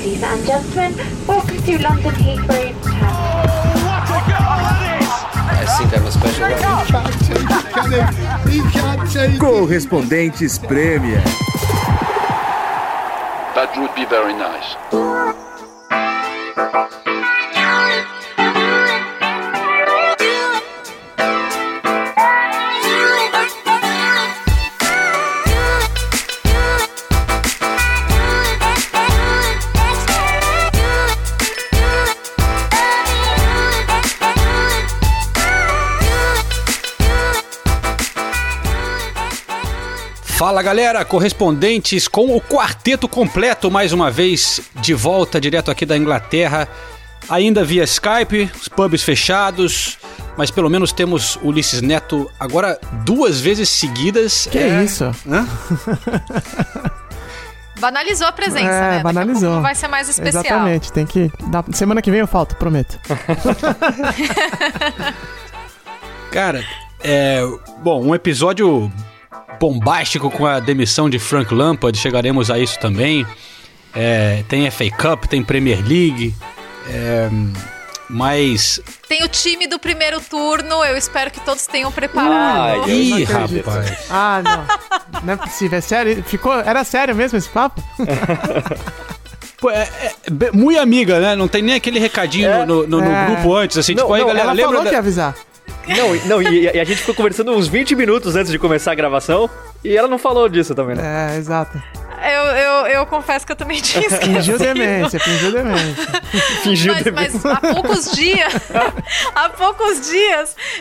Ladies and gentlemen, welcome to London Heathrow. Oh, what a goal that is! I think I'm a special guy. He can't take it. Correspondentes Premier. That would be very nice. Fala galera, correspondentes com o quarteto completo mais uma vez, de volta direto aqui da Inglaterra, ainda via Skype, os pubs fechados, mas pelo menos temos Ulisses Neto agora 2 vezes seguidas. Que é isso? Hã? Banalizou a presença, né? Banalizou. Vai ser mais especial. Exatamente, tem que... Semana que vem eu falto, prometo. Cara, bom, um episódio... bombástico com a demissão de Frank Lampard, chegaremos a isso também. Tem FA Cup, tem Premier League, mas... Tem o time do primeiro turno, eu espero que todos tenham preparado. Ih, rapaz. Ah, não. Não é possível, é sério? Era sério mesmo esse papo? Muito amiga, né? Não tem nem aquele recadinho no grupo antes, assim, não, tipo, aí, não, galera, ela lembra... Falou que ia avisar. Não, e a gente ficou conversando uns 20 minutos antes de começar a gravação e ela não falou disso também, né? Exato. Eu confesso que eu também tinha esquecido. Fingiu demência. Mas há poucos dias,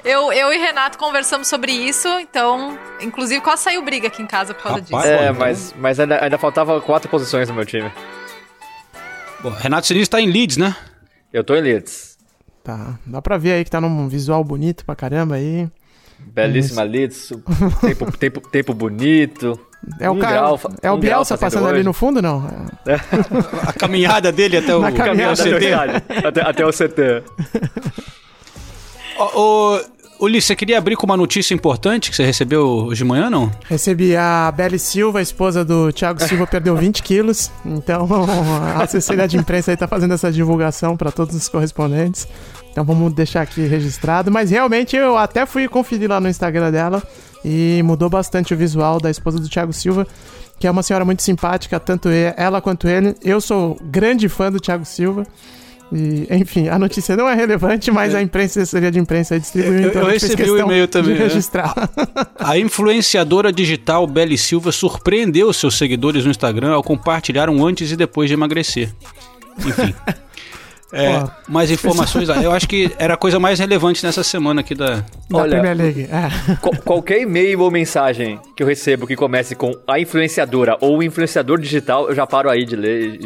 eu e Renato conversamos sobre isso, então, inclusive quase saiu briga aqui em casa por causa disso. Mas ainda faltava 4 posições no meu time. Bom, Renato Sinistro tá em Leeds, né? Eu tô em Leeds. Tá, dá pra ver aí que tá num visual bonito pra caramba aí. Belíssima Leeds, tempo bonito. É o grau, é o Bielsa passando hoje ali no fundo, não? A caminhada dele até o CT. Até o CT. Ulisses, você queria abrir com uma notícia importante que você recebeu hoje de manhã, não? Recebi. A Beli Silva, a esposa do Thiago Silva, perdeu 20 quilos. Então, a assessoria de imprensa aí tá fazendo essa divulgação para todos os correspondentes. Então, vamos deixar aqui registrado. Mas, realmente, eu até fui conferir lá no Instagram dela e mudou bastante o visual da esposa do Thiago Silva, que é uma senhora muito simpática, tanto ela quanto ele. Eu sou grande fã do Thiago Silva. E, enfim, a notícia não é relevante, mas a imprensa e a assessoria de imprensa distribuiu, então eu recebi o e-mail também, né? Registrar. A influenciadora digital Beli Silva surpreendeu seus seguidores no Instagram ao compartilhar um antes e depois de emagrecer. Enfim. Mais informações lá. Eu acho que era a coisa mais relevante nessa semana aqui da Premier League. Qualquer e-mail ou mensagem que eu recebo que comece com a influenciadora ou o influenciador digital, eu já paro aí de ler.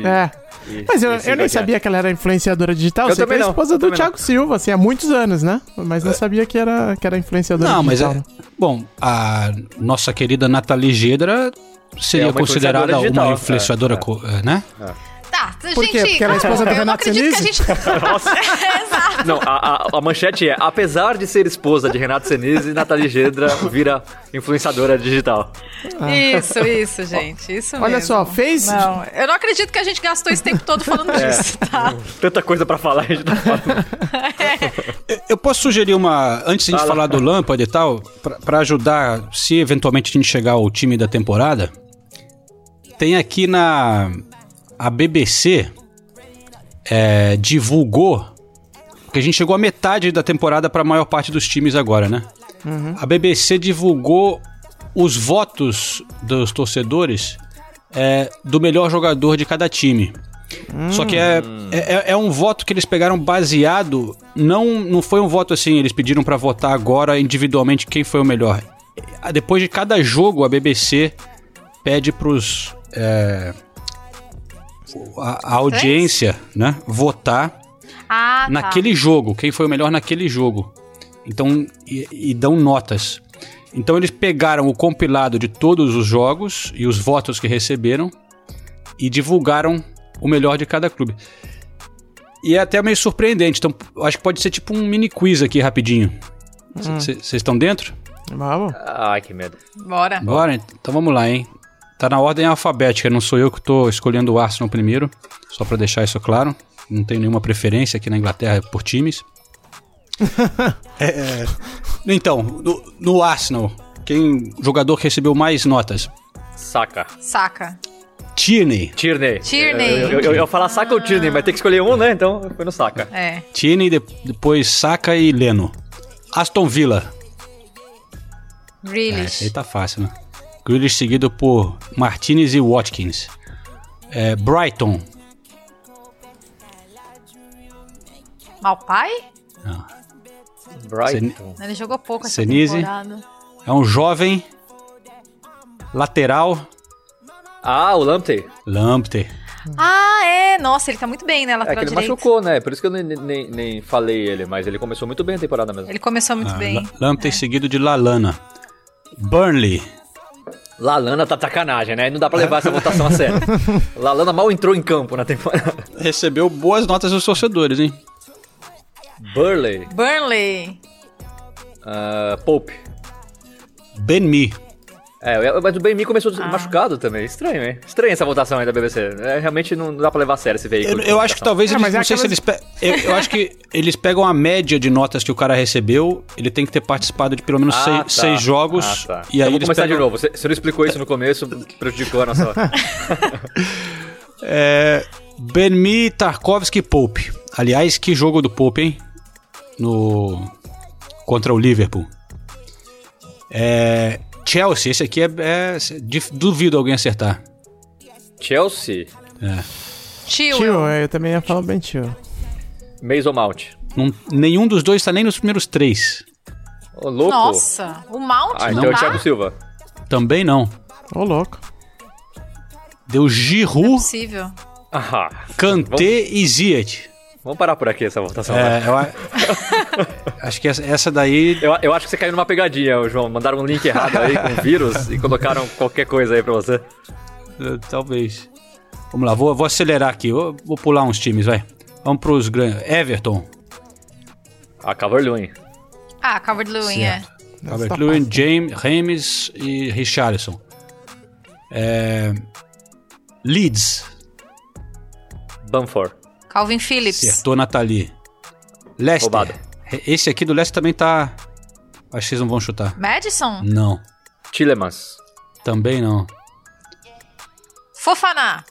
Mas eu nem sabia que ela era influenciadora digital. Você é a esposa do Thiago Silva, assim, há muitos anos, né? Mas não sabia que era influenciadora digital. Não, mas bom, a nossa querida Nathalie Gedra seria considerada uma influenciadora, né? Tá, gente... Por quê? Porque ela é esposa do Renato Senise? Nossa. Exato. Não, a manchete é: apesar de ser esposa de Renato Senise, Nathalie Gedra vira influenciadora digital. Isso, gente. Isso mesmo. Olha só, fez... Não, eu não acredito que a gente gastou esse tempo todo falando disso, tá? Tanta coisa pra falar, a gente tá falando. Eu posso sugerir uma... Antes de a gente falar do Lampard e tal, pra ajudar, se eventualmente a gente chegar ao time da temporada, tem aqui na... A BBC divulgou, porque a gente chegou à metade da temporada para a maior parte dos times agora, né? Uhum. A BBC divulgou os votos dos torcedores do melhor jogador de cada time. Só que é um voto que eles pegaram baseado... Não foi um voto assim, eles pediram para votar agora individualmente quem foi o melhor. Depois de cada jogo, a BBC pede para os... A audiência, né, votar naquele jogo, quem foi o melhor naquele jogo. Então, e dão notas. Então eles pegaram o compilado de todos os jogos e os votos que receberam e divulgaram o melhor de cada clube. E é até meio surpreendente, então acho que pode ser tipo um mini quiz aqui rapidinho. Vocês estão dentro? Vamos. Ai, que medo. Bora. Então vamos lá, hein. Tá na ordem alfabética, não sou eu que tô escolhendo o Arsenal primeiro, só pra deixar isso claro. Não tenho nenhuma preferência aqui na Inglaterra por times. Então, no Arsenal, quem jogador que recebeu mais notas? Saka. Tierney. Eu ia falar Saka ou Tierney, mas tem que escolher um, né? Então foi no Saka. É. Tierney, depois Saka e Leno. Aston Villa. Grealish. Aí tá fácil, né? Grealish seguido por Martinez e Watkins. Brighton. Malpai? Não. Brighton. Ele jogou pouco essa temporada. É um jovem lateral. O Lamptey. Nossa, ele tá muito bem, né, lateral direito. Ele machucou, né, por isso que eu nem falei ele, mas ele começou muito bem a temporada mesmo. Ele começou muito bem. Lamptey seguido de Lallana. Burnley. Lallana tá sacanagem, né, não dá pra levar essa votação a sério. Lallana mal entrou em campo na temporada. Recebeu boas notas dos torcedores, hein. Burnley. Pope. Ben-Mee. Mas o Ben-Mee começou machucado também. Estranho, hein? Estranha essa votação aí da BBC. Realmente não dá pra levar a sério esse veículo. Eu acho que talvez eles... Eu acho que eles pegam a média de notas que o cara recebeu. Ele tem que ter participado de pelo menos seis jogos. E então aí eles começar de novo. Você não explicou isso no começo, prejudicou a nossa... Ben-Mee, Tarkowski e Pope. Aliás, que jogo do Pope, hein? Contra o Liverpool. Chelsea, esse aqui duvido alguém acertar. Chelsea? Tio, eu também ia falar bem tio. Mason Mount. Nenhum dos dois tá nem nos primeiros três. Ô, louco. Nossa, o Mount não então tá? O Thiago Silva. Também não. Ô, louco. Deu Giroud. Não é possível. Kanté e Ziyech. Vamos parar por aqui essa votação. Acho que essa daí... Eu acho que você caiu numa pegadinha, João. Mandaram um link errado aí com vírus e colocaram qualquer coisa aí pra você. Talvez. Vamos lá, vou acelerar aqui. Vou pular uns times, vai. Vamos pros grandes. Everton. Calvert-Lewin. Calvert-Lewin, Calvert-Lewin, James, James e Richarlison. Leeds. Bamford. Calvin Phillips. Acertou, Nathalie. Leicester. Roubado. Esse aqui do Leicester também tá... Acho que vocês não vão chutar. Madison? Não. Tielemans. Também não. Fofaná.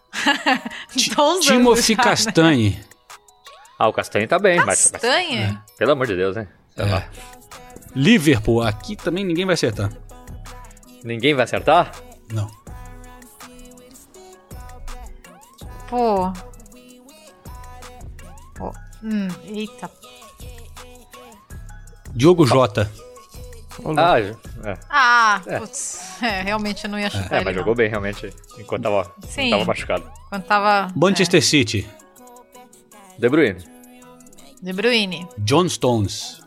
Timothy Castagne. O Castagne tá bem. Castagne? Mas, pelo amor de Deus, né? Sei lá. Liverpool. Aqui também ninguém vai acertar. Ninguém vai acertar? Não. Pô... eita. Diogo Jota. Putz. Realmente eu não ia chutar ele, mas não. Jogou bem, realmente, enquanto tava machucado. Enquanto tava... Manchester City. De Bruyne. John Stones.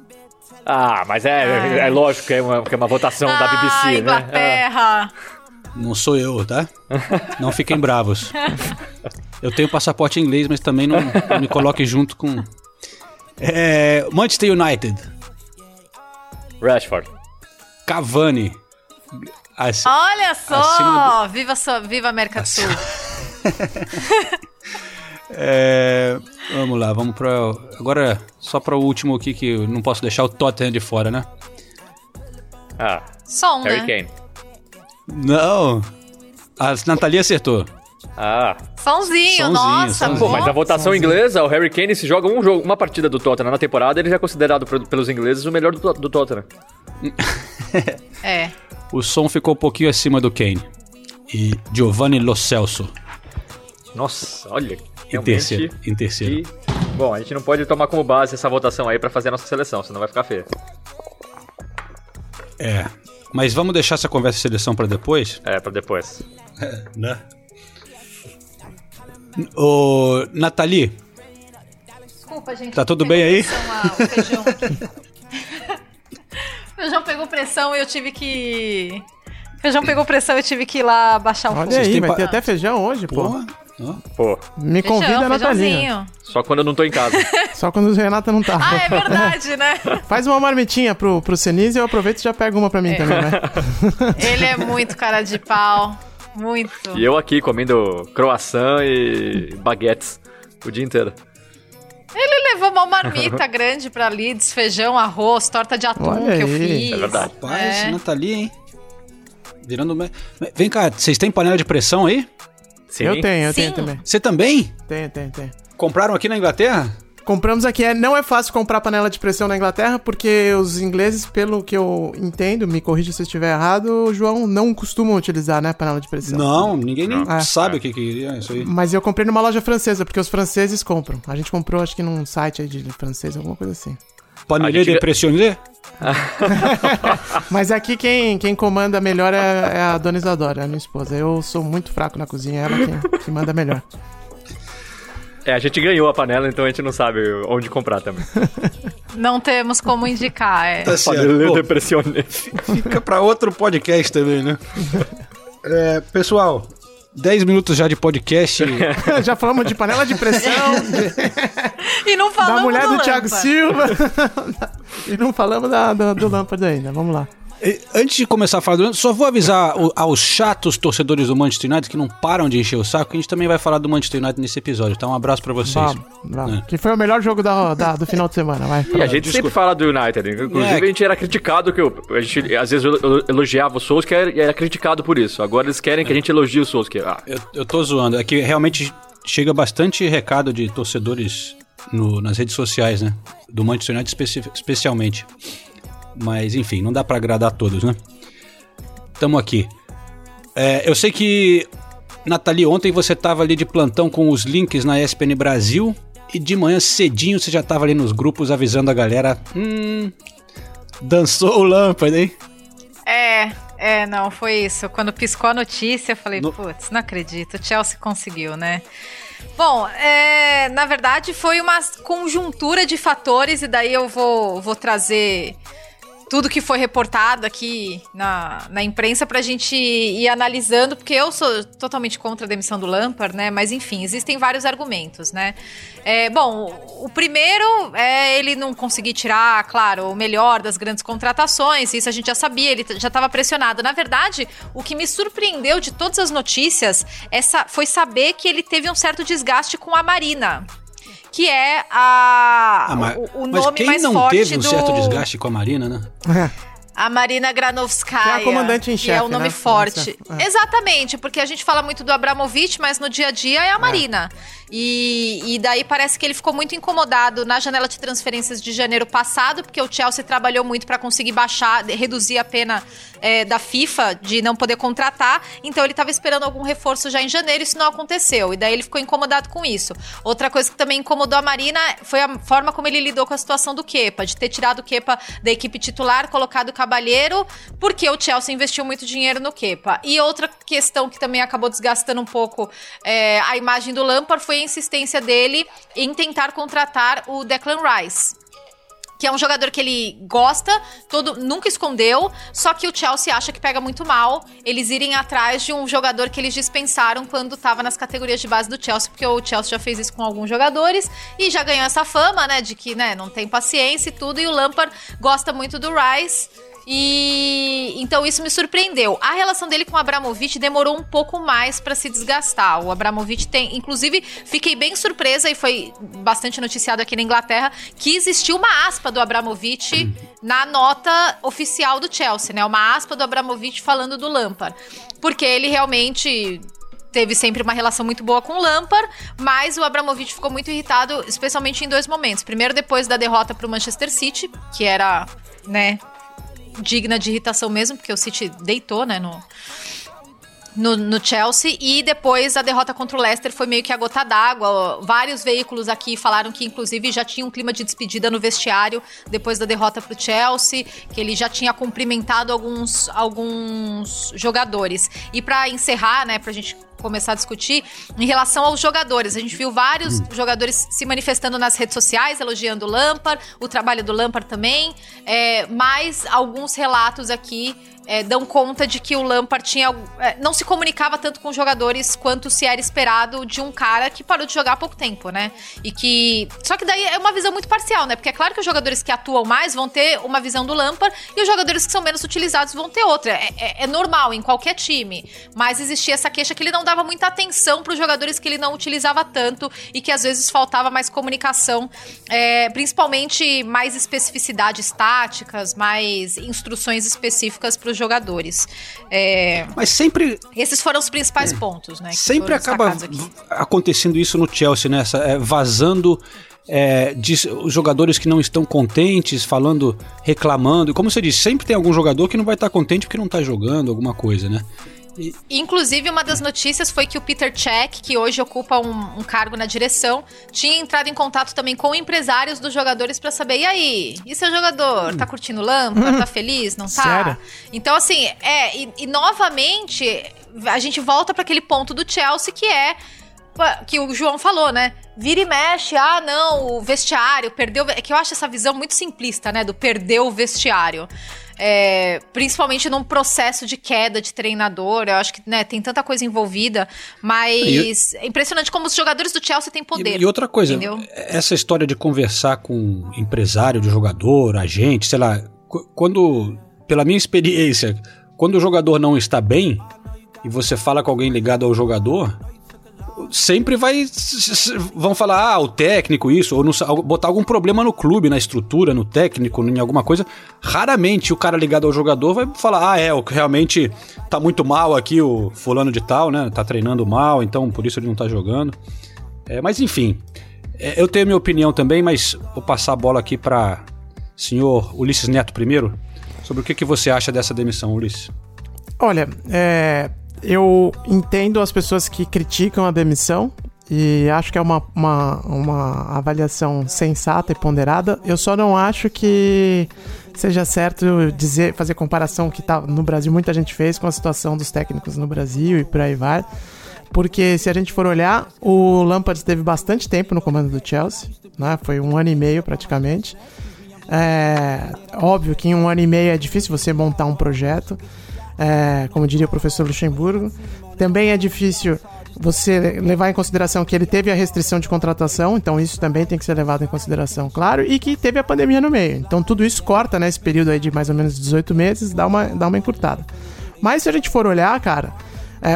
Mas é lógico que é uma votação da BBC, né? Inglaterra. Não sou eu, tá? Não fiquem bravos. Eu tenho passaporte inglês, mas também não me coloque junto com... Manchester United. Rashford. Cavani. Olha só! Viva a América do Sul. Vamos lá, vamos para... Agora, só para o último aqui, que eu não posso deixar o Tottenham de fora, né? Harry Kane. Não. A Nathalie acertou. Sonzinho, nossa. Pô, mas a votação inglesa, o Harry Kane, se joga uma partida do Tottenham na temporada, ele já é considerado pelos ingleses o melhor do Tottenham. O som ficou um pouquinho acima do Kane. E Giovanni Lo Celso. Nossa, olha. Em terceiro. Bom, a gente não pode tomar como base essa votação aí pra fazer a nossa seleção, senão vai ficar feio. Mas vamos deixar essa conversa de seleção pra depois? Pra depois. Né? Ô, Nathalie. Desculpa, gente. Tá tudo bem aí? O feijão pegou pressão e eu tive que... ir lá baixar o fogo. Olha aí, vai ter até feijão hoje, pô. Me convida, Nathalie. Só quando eu não tô em casa. Só quando o Renata não tá. É verdade, né? Faz uma marmitinha pro Senise e eu aproveito e já pego uma pra mim também, né? Ele é muito cara de pau. Muito. E eu aqui comendo croissant e baguetes o dia inteiro. Ele levou uma marmita grande pra Leeds, feijão, arroz, torta de atum. Olha que aí. Eu fiz. É verdade. Rapaz, é. Nathalie, hein? Virando... Vem cá, vocês têm panela de pressão aí? Sim. Eu tenho também. Você também? Tenho. Compraram aqui na Inglaterra? Compramos aqui. Não é fácil comprar panela de pressão na Inglaterra, porque os ingleses, pelo que eu entendo, me corrija se eu estiver errado, João, não costumam utilizar, né, panela de pressão. Não, ninguém nem sabe o que é isso aí. Mas eu comprei numa loja francesa, porque os franceses compram. A gente comprou, acho que num site aí de francês, alguma coisa assim. Panela de pressão, né? Mas aqui quem comanda melhor é a dona Isadora, a minha esposa. Eu sou muito fraco na cozinha, ela que manda melhor. É, a gente ganhou a panela, então a gente não sabe onde comprar também. Não temos como indicar, é. Tá certo. Depressionei. Fica pra outro podcast também, né? É, pessoal, 10 minutos já de podcast. Já falamos de panela de pressão. E não falamos da mulher do Thiago Silva. E não falamos do Lampard ainda, vamos lá. Antes de começar a falar do Manchester, só vou avisar aos chatos torcedores do Manchester United que não param de encher o saco, que a gente também vai falar do Manchester United nesse episódio, tá? Um abraço pra vocês. Bravo. É. Que foi o melhor jogo do final de semana, vai. E a gente sempre fala do United, inclusive a gente era criticado, a gente às vezes elogiava o Solskjaer e era criticado por isso. Agora eles querem que a gente elogie o Solskjaer. Ah. Eu tô zoando, é que realmente chega bastante recado de torcedores nas redes sociais, né? Do Manchester United especialmente. Mas, enfim, não dá pra agradar a todos, né? Tamo aqui. Eu sei que, Nathalie, ontem você tava ali de plantão com os links na ESPN Brasil e de manhã cedinho você já tava ali nos grupos avisando a galera. Dançou o Lampard, hein? Não, foi isso. Quando piscou a notícia, eu falei, putz, não acredito, o Chelsea conseguiu, né? Bom, na verdade foi uma conjuntura de fatores e daí eu vou trazer... tudo que foi reportado aqui na imprensa pra gente ir analisando, porque eu sou totalmente contra a demissão do Lampard, né? Mas enfim, existem vários argumentos, né? O primeiro é ele não conseguir tirar, claro, o melhor das grandes contratações, isso a gente já sabia, ele já estava pressionado. Na verdade, o que me surpreendeu de todas as notícias foi saber que ele teve um certo desgaste com a Marina, que é o nome mais forte do... Mas quem não teve um certo desgaste com a Marina, né? A Marina Granovskaya, que é a comandante em chefe, que é um nome, né, forte. Exatamente, porque a gente fala muito do Abramovich, mas no dia a dia é a Marina. E daí parece que ele ficou muito incomodado na janela de transferências de janeiro passado, porque o Chelsea trabalhou muito para conseguir reduzir a pena da FIFA de não poder contratar. Então ele estava esperando algum reforço já em janeiro, isso não aconteceu. E daí ele ficou incomodado com isso. Outra coisa que também incomodou a Marina foi a forma como ele lidou com a situação do Kepa, de ter tirado o Kepa da equipe titular, colocado o Cabalheiro, porque o Chelsea investiu muito dinheiro no Kepa. E outra questão que também acabou desgastando um pouco a imagem do Lampard foi a insistência dele em tentar contratar o Declan Rice, que é um jogador que ele gosta, nunca escondeu, só que o Chelsea acha que pega muito mal eles irem atrás de um jogador que eles dispensaram quando estava nas categorias de base do Chelsea, porque o Chelsea já fez isso com alguns jogadores e já ganhou essa fama, né, de que, né, não tem paciência e tudo, e o Lampard gosta muito do Rice. E então isso me surpreendeu. A relação dele com o Abramovich demorou um pouco mais para se desgastar. O Abramovich tem, inclusive, fiquei bem surpresa e foi bastante noticiado aqui na Inglaterra que existiu uma aspa do Abramovich na nota oficial do Chelsea, né? Uma aspa do Abramovich falando do Lampard, porque ele realmente teve sempre uma relação muito boa com o Lampard, mas o Abramovich ficou muito irritado, especialmente em dois momentos. Primeiro, depois da derrota para o Manchester City, que era, né, digna de irritação mesmo, porque o City deitou, né, no Chelsea, e depois a derrota contra o Leicester foi meio que a gota d'água. Vários veículos aqui falaram que, inclusive, já tinha um clima de despedida no vestiário depois da derrota pro Chelsea, que ele já tinha cumprimentado alguns jogadores. E pra encerrar, né, pra gente começar a discutir em relação aos jogadores. A gente viu vários jogadores se manifestando nas redes sociais, elogiando o Lampard, o trabalho do Lampard também, mas alguns relatos aqui dão conta de que o Lampard não se comunicava tanto com os jogadores quanto se era esperado de um cara que parou de jogar há pouco tempo, né? Só que daí é uma visão muito parcial, né? Porque é claro que os jogadores que atuam mais vão ter uma visão do Lampard e os jogadores que são menos utilizados vão ter outra. É normal em qualquer time, mas existia essa queixa que ele não dava muita atenção para os jogadores que ele não utilizava tanto e que às vezes faltava mais comunicação, principalmente mais especificidades táticas, mais instruções específicas para os jogadores. Mas sempre... Esses foram os principais pontos, né? Sempre acaba acontecendo isso no Chelsea, né? Vazando os jogadores que não estão contentes, falando, reclamando. Como você disse, sempre tem algum jogador que não vai estar contente porque não está jogando alguma coisa, né? Inclusive, uma das notícias foi que o Peter Cech, que hoje ocupa um cargo na direção, tinha entrado em contato também com empresários dos jogadores pra saber, e aí? E seu jogador? Tá curtindo o Lampard? Tá feliz? Não tá? Sério? Então, assim, e novamente, a gente volta pra aquele ponto do Chelsea que o João falou, né? Vira e mexe, o vestiário, perdeu... É que eu acho essa visão muito simplista, né? Do perder o vestiário. Principalmente num processo de queda de treinador, eu acho que, né, tem tanta coisa envolvida, mas é impressionante como os jogadores do Chelsea têm poder. E outra coisa, entendeu? Essa história de conversar com empresário de jogador, agente, sei lá, pela minha experiência, quando o jogador não está bem e você fala com alguém ligado ao jogador, sempre vão falar, o técnico isso, ou botar algum problema no clube, na estrutura, no técnico, em alguma coisa. Raramente o cara ligado ao jogador vai falar, realmente tá muito mal aqui o fulano de tal, né, tá treinando mal, então por isso ele não tá jogando. Mas enfim, eu tenho minha opinião também, mas vou passar a bola aqui para senhor Ulisses Neto primeiro, sobre o que você acha dessa demissão, Ulisses. Olha, eu entendo as pessoas que criticam a demissão e acho que é uma avaliação sensata e ponderada. Eu só não acho que seja certo fazer comparação que tá no Brasil, muita gente fez com a situação dos técnicos no Brasil e por aí vai. Porque se a gente for olhar, o Lampard teve bastante tempo no comando do Chelsea, né? Foi 1 ano e meio praticamente. Óbvio que em 1 ano e meio é difícil você montar um projeto. Como diria o professor Luxemburgo, também é difícil você levar em consideração que ele teve a restrição de contratação, então isso também tem que ser levado em consideração, claro, e que teve a pandemia no meio, então tudo isso corta, né, esse período aí de mais ou menos 18 meses, dá uma encurtada. Mas se a gente for olhar, cara,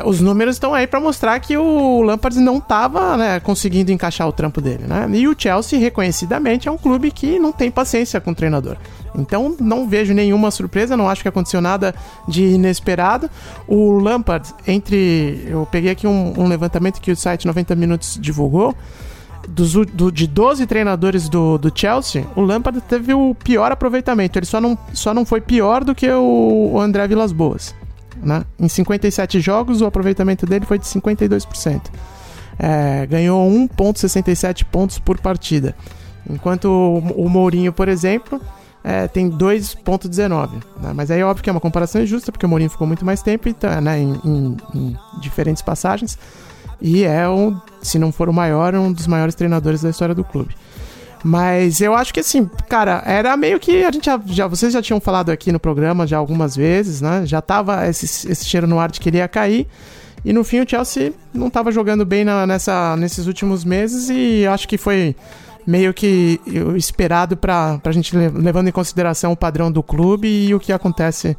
os números estão aí pra mostrar que o Lampard não tava, né, conseguindo encaixar o trampo dele, né, e o Chelsea reconhecidamente é um clube que não tem paciência com o treinador. Então não vejo nenhuma surpresa, não acho que aconteceu nada de inesperado. O Lampard, eu peguei aqui um levantamento que o site 90 Minutos divulgou, de 12 treinadores do Chelsea, o Lampard teve o pior aproveitamento. Ele só não foi pior do que o André Villas-Boas, né? Em 57 jogos o aproveitamento dele foi de 52%, ganhou 1,67 pontos por partida, enquanto o Mourinho, por exemplo, tem 2,19, né? Mas aí óbvio que é uma comparação injusta, porque o Mourinho ficou muito mais tempo, então, né, em diferentes passagens, e se não for o maior, um dos maiores treinadores da história do clube. Mas eu acho que assim, cara, era meio que a gente vocês já tinham falado aqui no programa já algumas vezes, né? Já tava esse cheiro no ar de que ele ia cair, e no fim o Chelsea não tava jogando bem nesses últimos meses, e acho que foi meio que esperado pra gente, levando em consideração o padrão do clube e o que acontece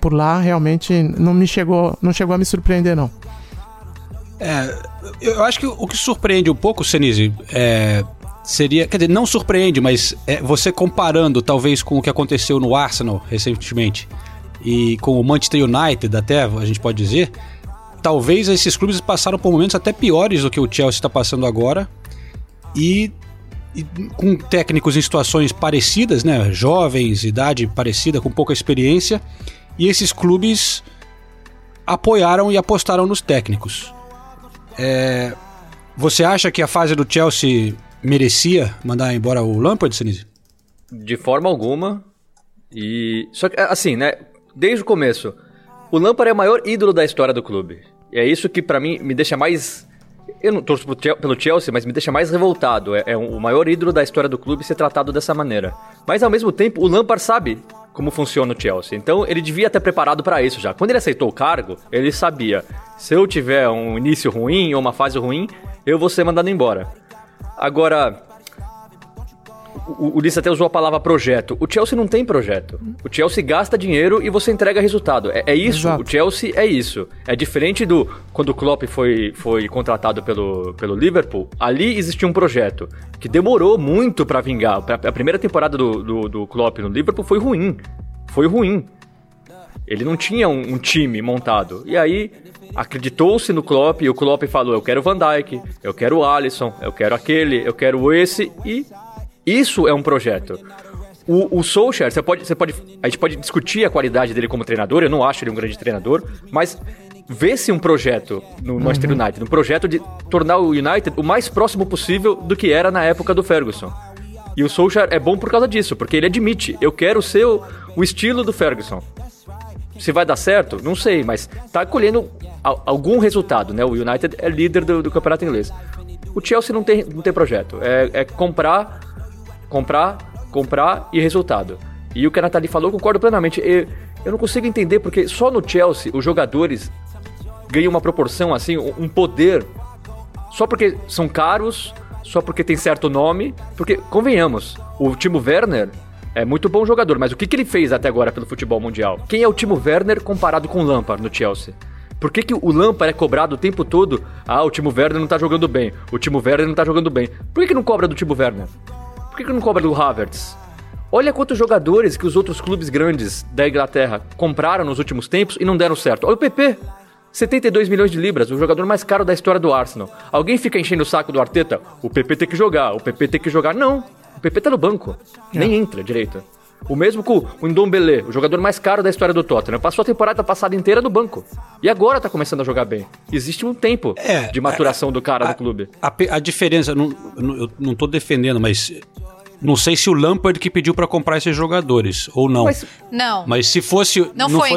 por lá. Realmente não chegou a me surpreender, não. Eu acho que o que surpreende um pouco, Senise, seria, quer dizer, não surpreende, mas você comparando talvez com o que aconteceu no Arsenal recentemente e com o Manchester United, até a gente pode dizer, talvez esses clubes passaram por momentos até piores do que o Chelsea está passando agora, e com técnicos em situações parecidas, né, jovens, idade parecida, com pouca experiência, e esses clubes apoiaram e apostaram nos técnicos. Você acha que a fase do Chelsea merecia mandar embora o Lampard, Senise? De forma alguma. Só que, assim, né, desde o começo, o Lampard é o maior ídolo da história do clube. E é isso que, pra mim, me deixa mais... Eu não torço pelo Chelsea, mas me deixa mais revoltado. É o maior ídolo da história do clube ser tratado dessa maneira. Mas, ao mesmo tempo, o Lampard sabe como funciona o Chelsea. Então, ele devia estar preparado pra isso já. Quando ele aceitou o cargo, ele sabia. Se eu tiver um início ruim ou uma fase ruim, eu vou ser mandado embora. Agora... O Ulisses até usou a palavra projeto. O Chelsea não tem projeto. O Chelsea gasta dinheiro e você entrega resultado. É isso. Exato. O Chelsea é isso. É diferente do... Quando o Klopp foi contratado pelo Liverpool, ali existia um projeto que demorou muito pra vingar. A primeira temporada do Klopp no Liverpool foi ruim. Foi ruim. Ele não tinha um time montado. E aí, acreditou-se no Klopp e o Klopp falou, eu quero o Van Dijk, eu quero o Alisson, eu quero aquele, eu quero esse e... Isso é um projeto. O Solskjaer, a gente pode discutir a qualidade dele como treinador, eu não acho ele um grande treinador, mas vê-se um projeto no Manchester United, um projeto de tornar o United o mais próximo possível do que era na época do Ferguson. E o Solskjaer é bom por causa disso, porque ele admite, eu quero ser o estilo do Ferguson. Se vai dar certo, não sei, mas tá colhendo algum resultado, né? O United é líder do campeonato inglês. O Chelsea não tem projeto, é comprar e resultado. E o que a Nathalie falou, eu concordo plenamente. Eu não consigo entender porque só no Chelsea os jogadores ganham uma proporção assim, um poder, só porque são caros, só porque tem certo nome, porque, convenhamos, o Timo Werner é muito bom jogador, mas o que ele fez até agora pelo futebol mundial? Quem é o Timo Werner comparado com o Lampard no Chelsea? Por que o Lampard é cobrado o tempo todo? Ah, o Timo Werner não tá jogando bem, o Timo Werner não tá jogando bem. Por que não cobra do Timo Werner? Por que não cobra do Havertz? Olha quantos jogadores que os outros clubes grandes da Inglaterra compraram nos últimos tempos e não deram certo. Olha o PP, 72 milhões de libras, o jogador mais caro da história do Arsenal. Alguém fica enchendo o saco do Arteta? O PP tem que jogar, o PP tem que jogar. Não, o PP tá no banco, nem entra direito. O mesmo com o Ndombele, o jogador mais caro da história do Tottenham. Passou a temporada passada inteira no banco. E agora tá começando a jogar bem. Existe um tempo de maturação do cara do clube. A diferença, eu não tô defendendo, mas... Não sei se o Lampard que pediu pra comprar esses jogadores, ou não. Não. Mas se fosse... Não foi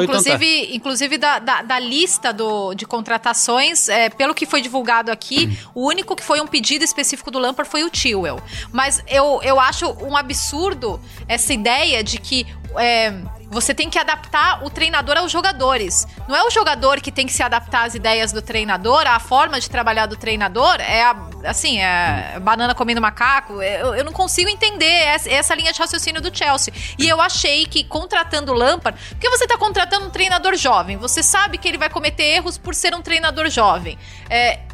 inclusive da lista de contratações, pelo que foi divulgado aqui, o único que foi um pedido específico do Lampard foi o Chilwell. Mas eu acho um absurdo essa ideia de que... Você tem que adaptar o treinador aos jogadores. Não é o jogador que tem que se adaptar às ideias do treinador, à forma de trabalhar do treinador. É banana comendo macaco. Eu não consigo entender essa linha de raciocínio do Chelsea. E eu achei que contratando o Lampard... Porque você está contratando um treinador jovem. Você sabe que ele vai cometer erros por ser um treinador jovem.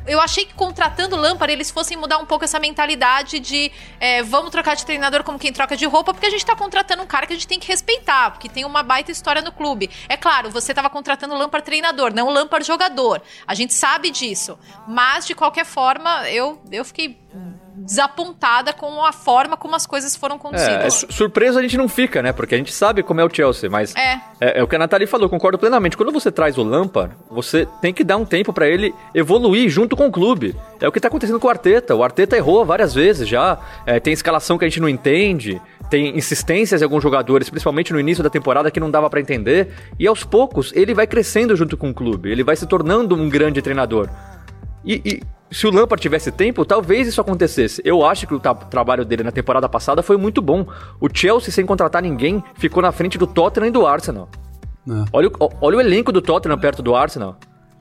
Eu achei que contratando o Lampard eles fossem mudar um pouco essa mentalidade de vamos trocar de treinador como quem troca de roupa, porque a gente está contratando um cara que a gente tem que respeitar, porque tem uma baita história no clube. É claro, você estava contratando o Lampard treinador, não o Lampard jogador. A gente sabe disso. Mas, de qualquer forma, eu fiquei desapontada com a forma como as coisas foram conduzidas. Surpresa a gente não fica, né? Porque a gente sabe como é o Chelsea, mas... É o que a Nathalie falou, concordo plenamente. Quando você traz o Lampard, você tem que dar um tempo pra ele evoluir junto com o clube. É o que tá acontecendo com o Arteta. O Arteta errou várias vezes já. Tem escalação que a gente não entende, tem insistências em alguns jogadores, principalmente no início da temporada, que não dava pra entender. E aos poucos, ele vai crescendo junto com o clube. Ele vai se tornando um grande treinador. Se o Lampard tivesse tempo, talvez isso acontecesse. Eu acho que o trabalho dele na temporada passada foi muito bom. O Chelsea, sem contratar ninguém, ficou na frente do Tottenham e do Arsenal. Olha o elenco do Tottenham perto do Arsenal.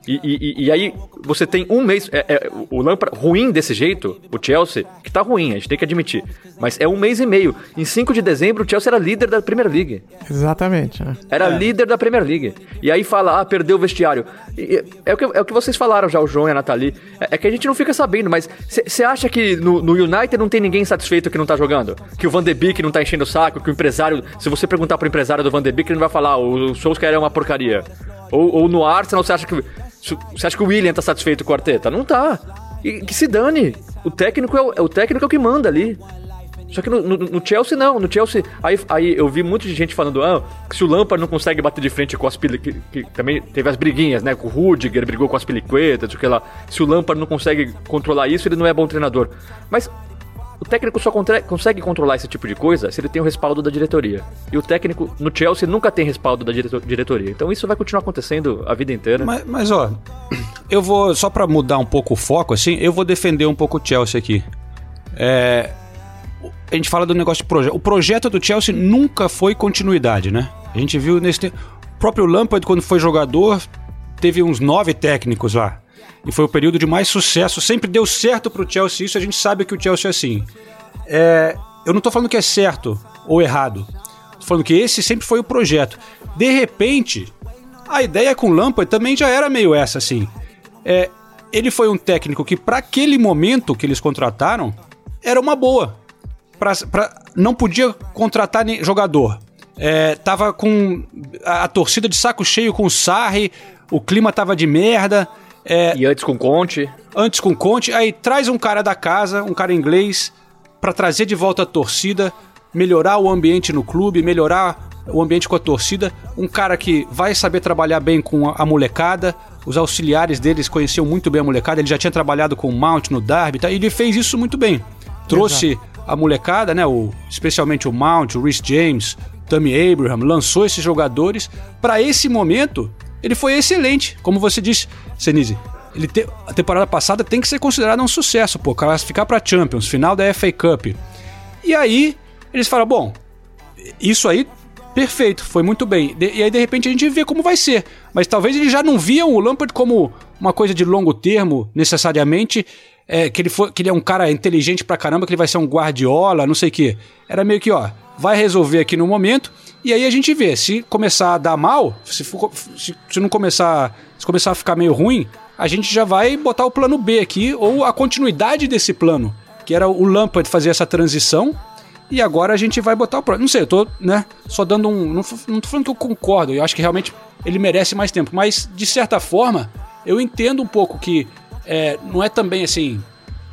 E aí você tem um mês... o Lampard ruim desse jeito, o Chelsea, que tá ruim, a gente tem que admitir. Mas é um mês e meio. Em 5 de dezembro, o Chelsea era líder da Premier League. Exatamente. Né? Era líder da Premier League. E aí fala, perdeu o vestiário. É o que vocês falaram já, o João e a Nathalie. É que a gente não fica sabendo, mas você acha que no United não tem ninguém satisfeito que não tá jogando? Que o Van de Beek não tá enchendo o saco, que o empresário... Se você perguntar pro empresário do Van de Beek, ele não vai falar, o Solskjaer é uma porcaria. Ou no Arsenal, você acha que o Willian tá satisfeito com o Arteta? Não tá. E que se dane. O técnico é o que manda ali. Só que no Chelsea não. No Chelsea, aí eu vi muita gente falando que se o Lampard não consegue bater de frente com que também teve as briguinhas, né? Com o Rudiger, brigou com as Pilicuetas, sei lá. Se o Lampard não consegue controlar isso, ele não é bom treinador. Mas o técnico só consegue controlar esse tipo de coisa se ele tem o respaldo da diretoria. E o técnico no Chelsea nunca tem respaldo da diretoria. Então isso vai continuar acontecendo a vida inteira. Mas ó, Eu vou, só pra mudar um pouco o foco, assim, eu vou defender um pouco o Chelsea aqui. É, a gente fala do negócio de projeto. O projeto do Chelsea nunca foi continuidade, né? A gente viu nesse tempo. O próprio Lampard, quando foi jogador, teve uns 9 técnicos lá. E foi o período de mais sucesso. Sempre deu certo pro Chelsea isso, a gente sabe que o Chelsea é assim. É, eu não tô falando que é certo ou errado. Tô falando que esse sempre foi o projeto. De repente, a ideia com o Lampard também já era meio essa, assim. É, ele foi um técnico que, para aquele momento que eles contrataram, era uma boa. Não podia contratar jogador. É, tava com a torcida de saco cheio com o Sarri, o clima tava de merda. É, e antes com Conte. Antes com Conte. Aí traz um cara da casa, um cara inglês, para trazer de volta a torcida, melhorar o ambiente no clube, melhorar o ambiente com a torcida. Um cara que vai saber trabalhar bem com a molecada. Os auxiliares deles conheciam muito bem a molecada. Ele já tinha trabalhado com o Mount no Derby, tá? E ele fez isso muito bem. Trouxe a molecada, né? Especialmente o Mount, o Reece James, Tammy Abraham, lançou esses jogadores. Para esse momento, ele foi excelente. Como você disse, Senise, a temporada passada tem que ser considerada um sucesso, pô. Classificar para Champions, final da FA Cup. E aí, eles falam, bom, isso aí, perfeito, foi muito bem. E aí, de repente, a gente vê como vai ser. Mas talvez eles já não viam o Lampard como uma coisa de longo termo, necessariamente. Que ele é um cara inteligente pra caramba, que ele vai ser um Guardiola, não sei o quê. Era meio que, ó, vai resolver aqui no momento, e aí a gente vê, se começar a dar mal, se não começar, se começar a ficar meio ruim, a gente já vai botar o plano B aqui, ou a continuidade desse plano, que era o Lampard fazer essa transição, e agora a gente vai botar o plano. Não sei, eu tô, né, só dando um... Não tô falando que eu concordo, eu acho que realmente ele merece mais tempo, mas, de certa forma, eu entendo um pouco que não é também assim...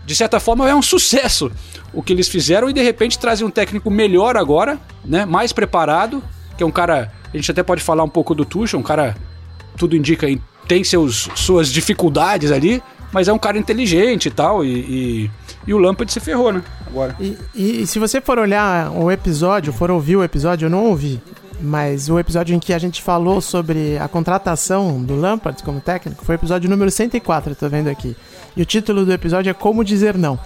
De certa forma, é um sucesso o que eles fizeram e, de repente, trazem um técnico melhor agora, né? Mais preparado, que é um cara... A gente até pode falar um pouco do Tuchel, um cara... Tudo indica, tem suas dificuldades ali, mas é um cara inteligente e tal, e o Lampard se ferrou, né? Agora. E se você for olhar o episódio, for ouvir o episódio, eu não ouvi, mas o episódio em que a gente falou sobre a contratação do Lampard como técnico foi o episódio número 104, tô vendo aqui. E o título do episódio é Como Dizer Não.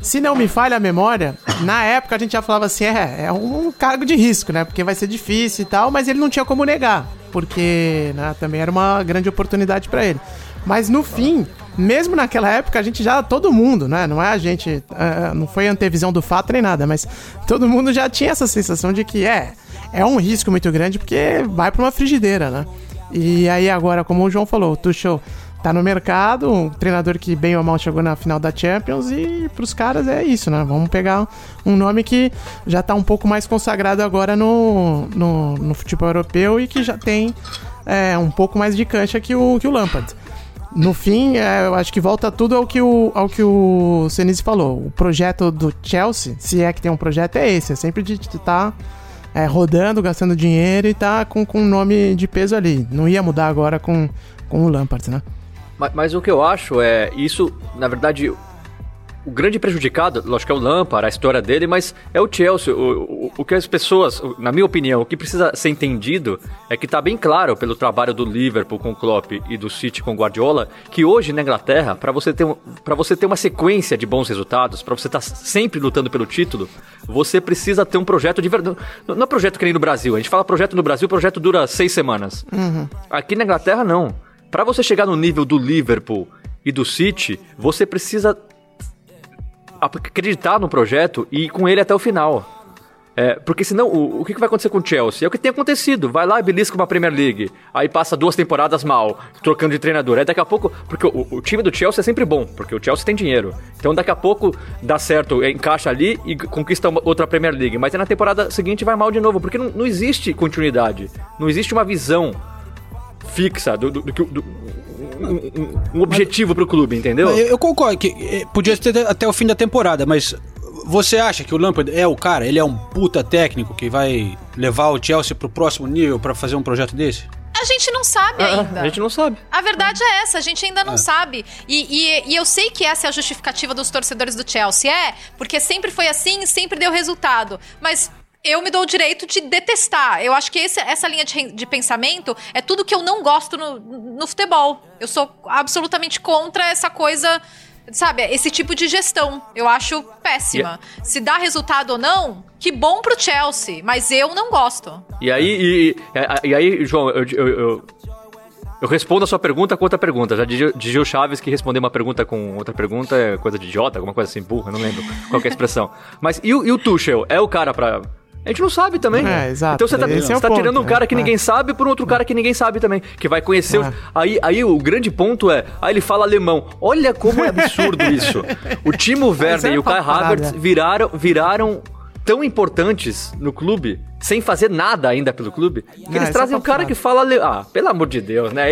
Se não me falha a memória, na época a gente já falava assim, é um cargo de risco, né? Porque vai ser difícil e tal, mas ele não tinha como negar, porque né, também era uma grande oportunidade para ele. Mas no fim, mesmo naquela época, a gente já, todo mundo, né? Não é a gente, não foi antevisão do fato nem nada, mas todo mundo já tinha essa sensação de que é um risco muito grande, porque vai para uma frigideira, né? E aí agora, como o João falou, o Tuchel... Tá no mercado, um treinador que bem ou mal chegou na final da Champions e pros caras é isso, né? Vamos pegar um nome que já tá um pouco mais consagrado agora no futebol europeu e que já tem um pouco mais de cancha que o Lampard. No fim, eu acho que volta tudo ao que o Senise falou. O projeto do Chelsea, se é que tem um projeto, é esse. É sempre de estar... rodando, gastando dinheiro e tá com um nome de peso ali. Não ia mudar agora com o Lampard, né? Mas o que eu acho é... Isso, na verdade, o grande prejudicado, lógico que é o Lampard, a história dele, mas é o Chelsea. O que as pessoas, na minha opinião, o que precisa ser entendido é que tá bem claro pelo trabalho do Liverpool com o Klopp e do City com o Guardiola, que hoje na Inglaterra, para você ter uma sequência de bons resultados, para você estar sempre lutando pelo título, você precisa ter um projeto de verdade. Não é projeto que nem no Brasil, a gente fala projeto no Brasil, o projeto dura 6 semanas. Uhum. Aqui na Inglaterra, não. Para você chegar no nível do Liverpool e do City, você precisa acreditar no projeto e ir com ele até o final. Porque senão, o que vai acontecer com o Chelsea? É o que tem acontecido. Vai lá e belisca uma Premier League. Aí passa 2 temporadas mal, trocando de treinador. Aí daqui a pouco... Porque o time do Chelsea é sempre bom, porque o Chelsea tem dinheiro. Então daqui a pouco dá certo, encaixa ali e conquista outra Premier League. Mas aí na temporada seguinte vai mal de novo, porque não existe continuidade. Não existe uma visão fixa um objetivo pro clube, entendeu? Eu concordo que podia ter até o fim da temporada, mas... Você acha que o Lampard é o cara? Ele é um puta técnico que vai levar o Chelsea pro próximo nível pra fazer um projeto desse? A gente não sabe ainda. A gente não sabe. A verdade é essa, a gente ainda não sabe. E eu sei que essa é a justificativa dos torcedores do Chelsea. Porque sempre foi assim e sempre deu resultado. Mas... eu me dou o direito de detestar. Eu acho que essa linha de pensamento é tudo que eu não gosto no futebol. Eu sou absolutamente contra essa coisa, sabe, esse tipo de gestão. Eu acho péssima. Yeah. Se dá resultado ou não, que bom pro Chelsea, mas eu não gosto. E aí João, eu respondo a sua pergunta com outra pergunta. Já de Gil Chaves, que responder uma pergunta com outra pergunta é coisa de idiota, alguma coisa assim, burra, não lembro qual que é a expressão. Mas e o Tuchel? É o cara pra... A gente não sabe também. É, exato. Então você tá tirando um cara que ninguém sabe por um outro cara que ninguém sabe também, que vai conhecer... É. Aí o grande ponto é... Aí ele fala alemão. Olha como é absurdo isso. O Timo Werner e o Kai Havertz viraram tão importantes no clube, sem fazer nada ainda pelo clube, que eles trazem um cara que fala... pelo amor de Deus, né?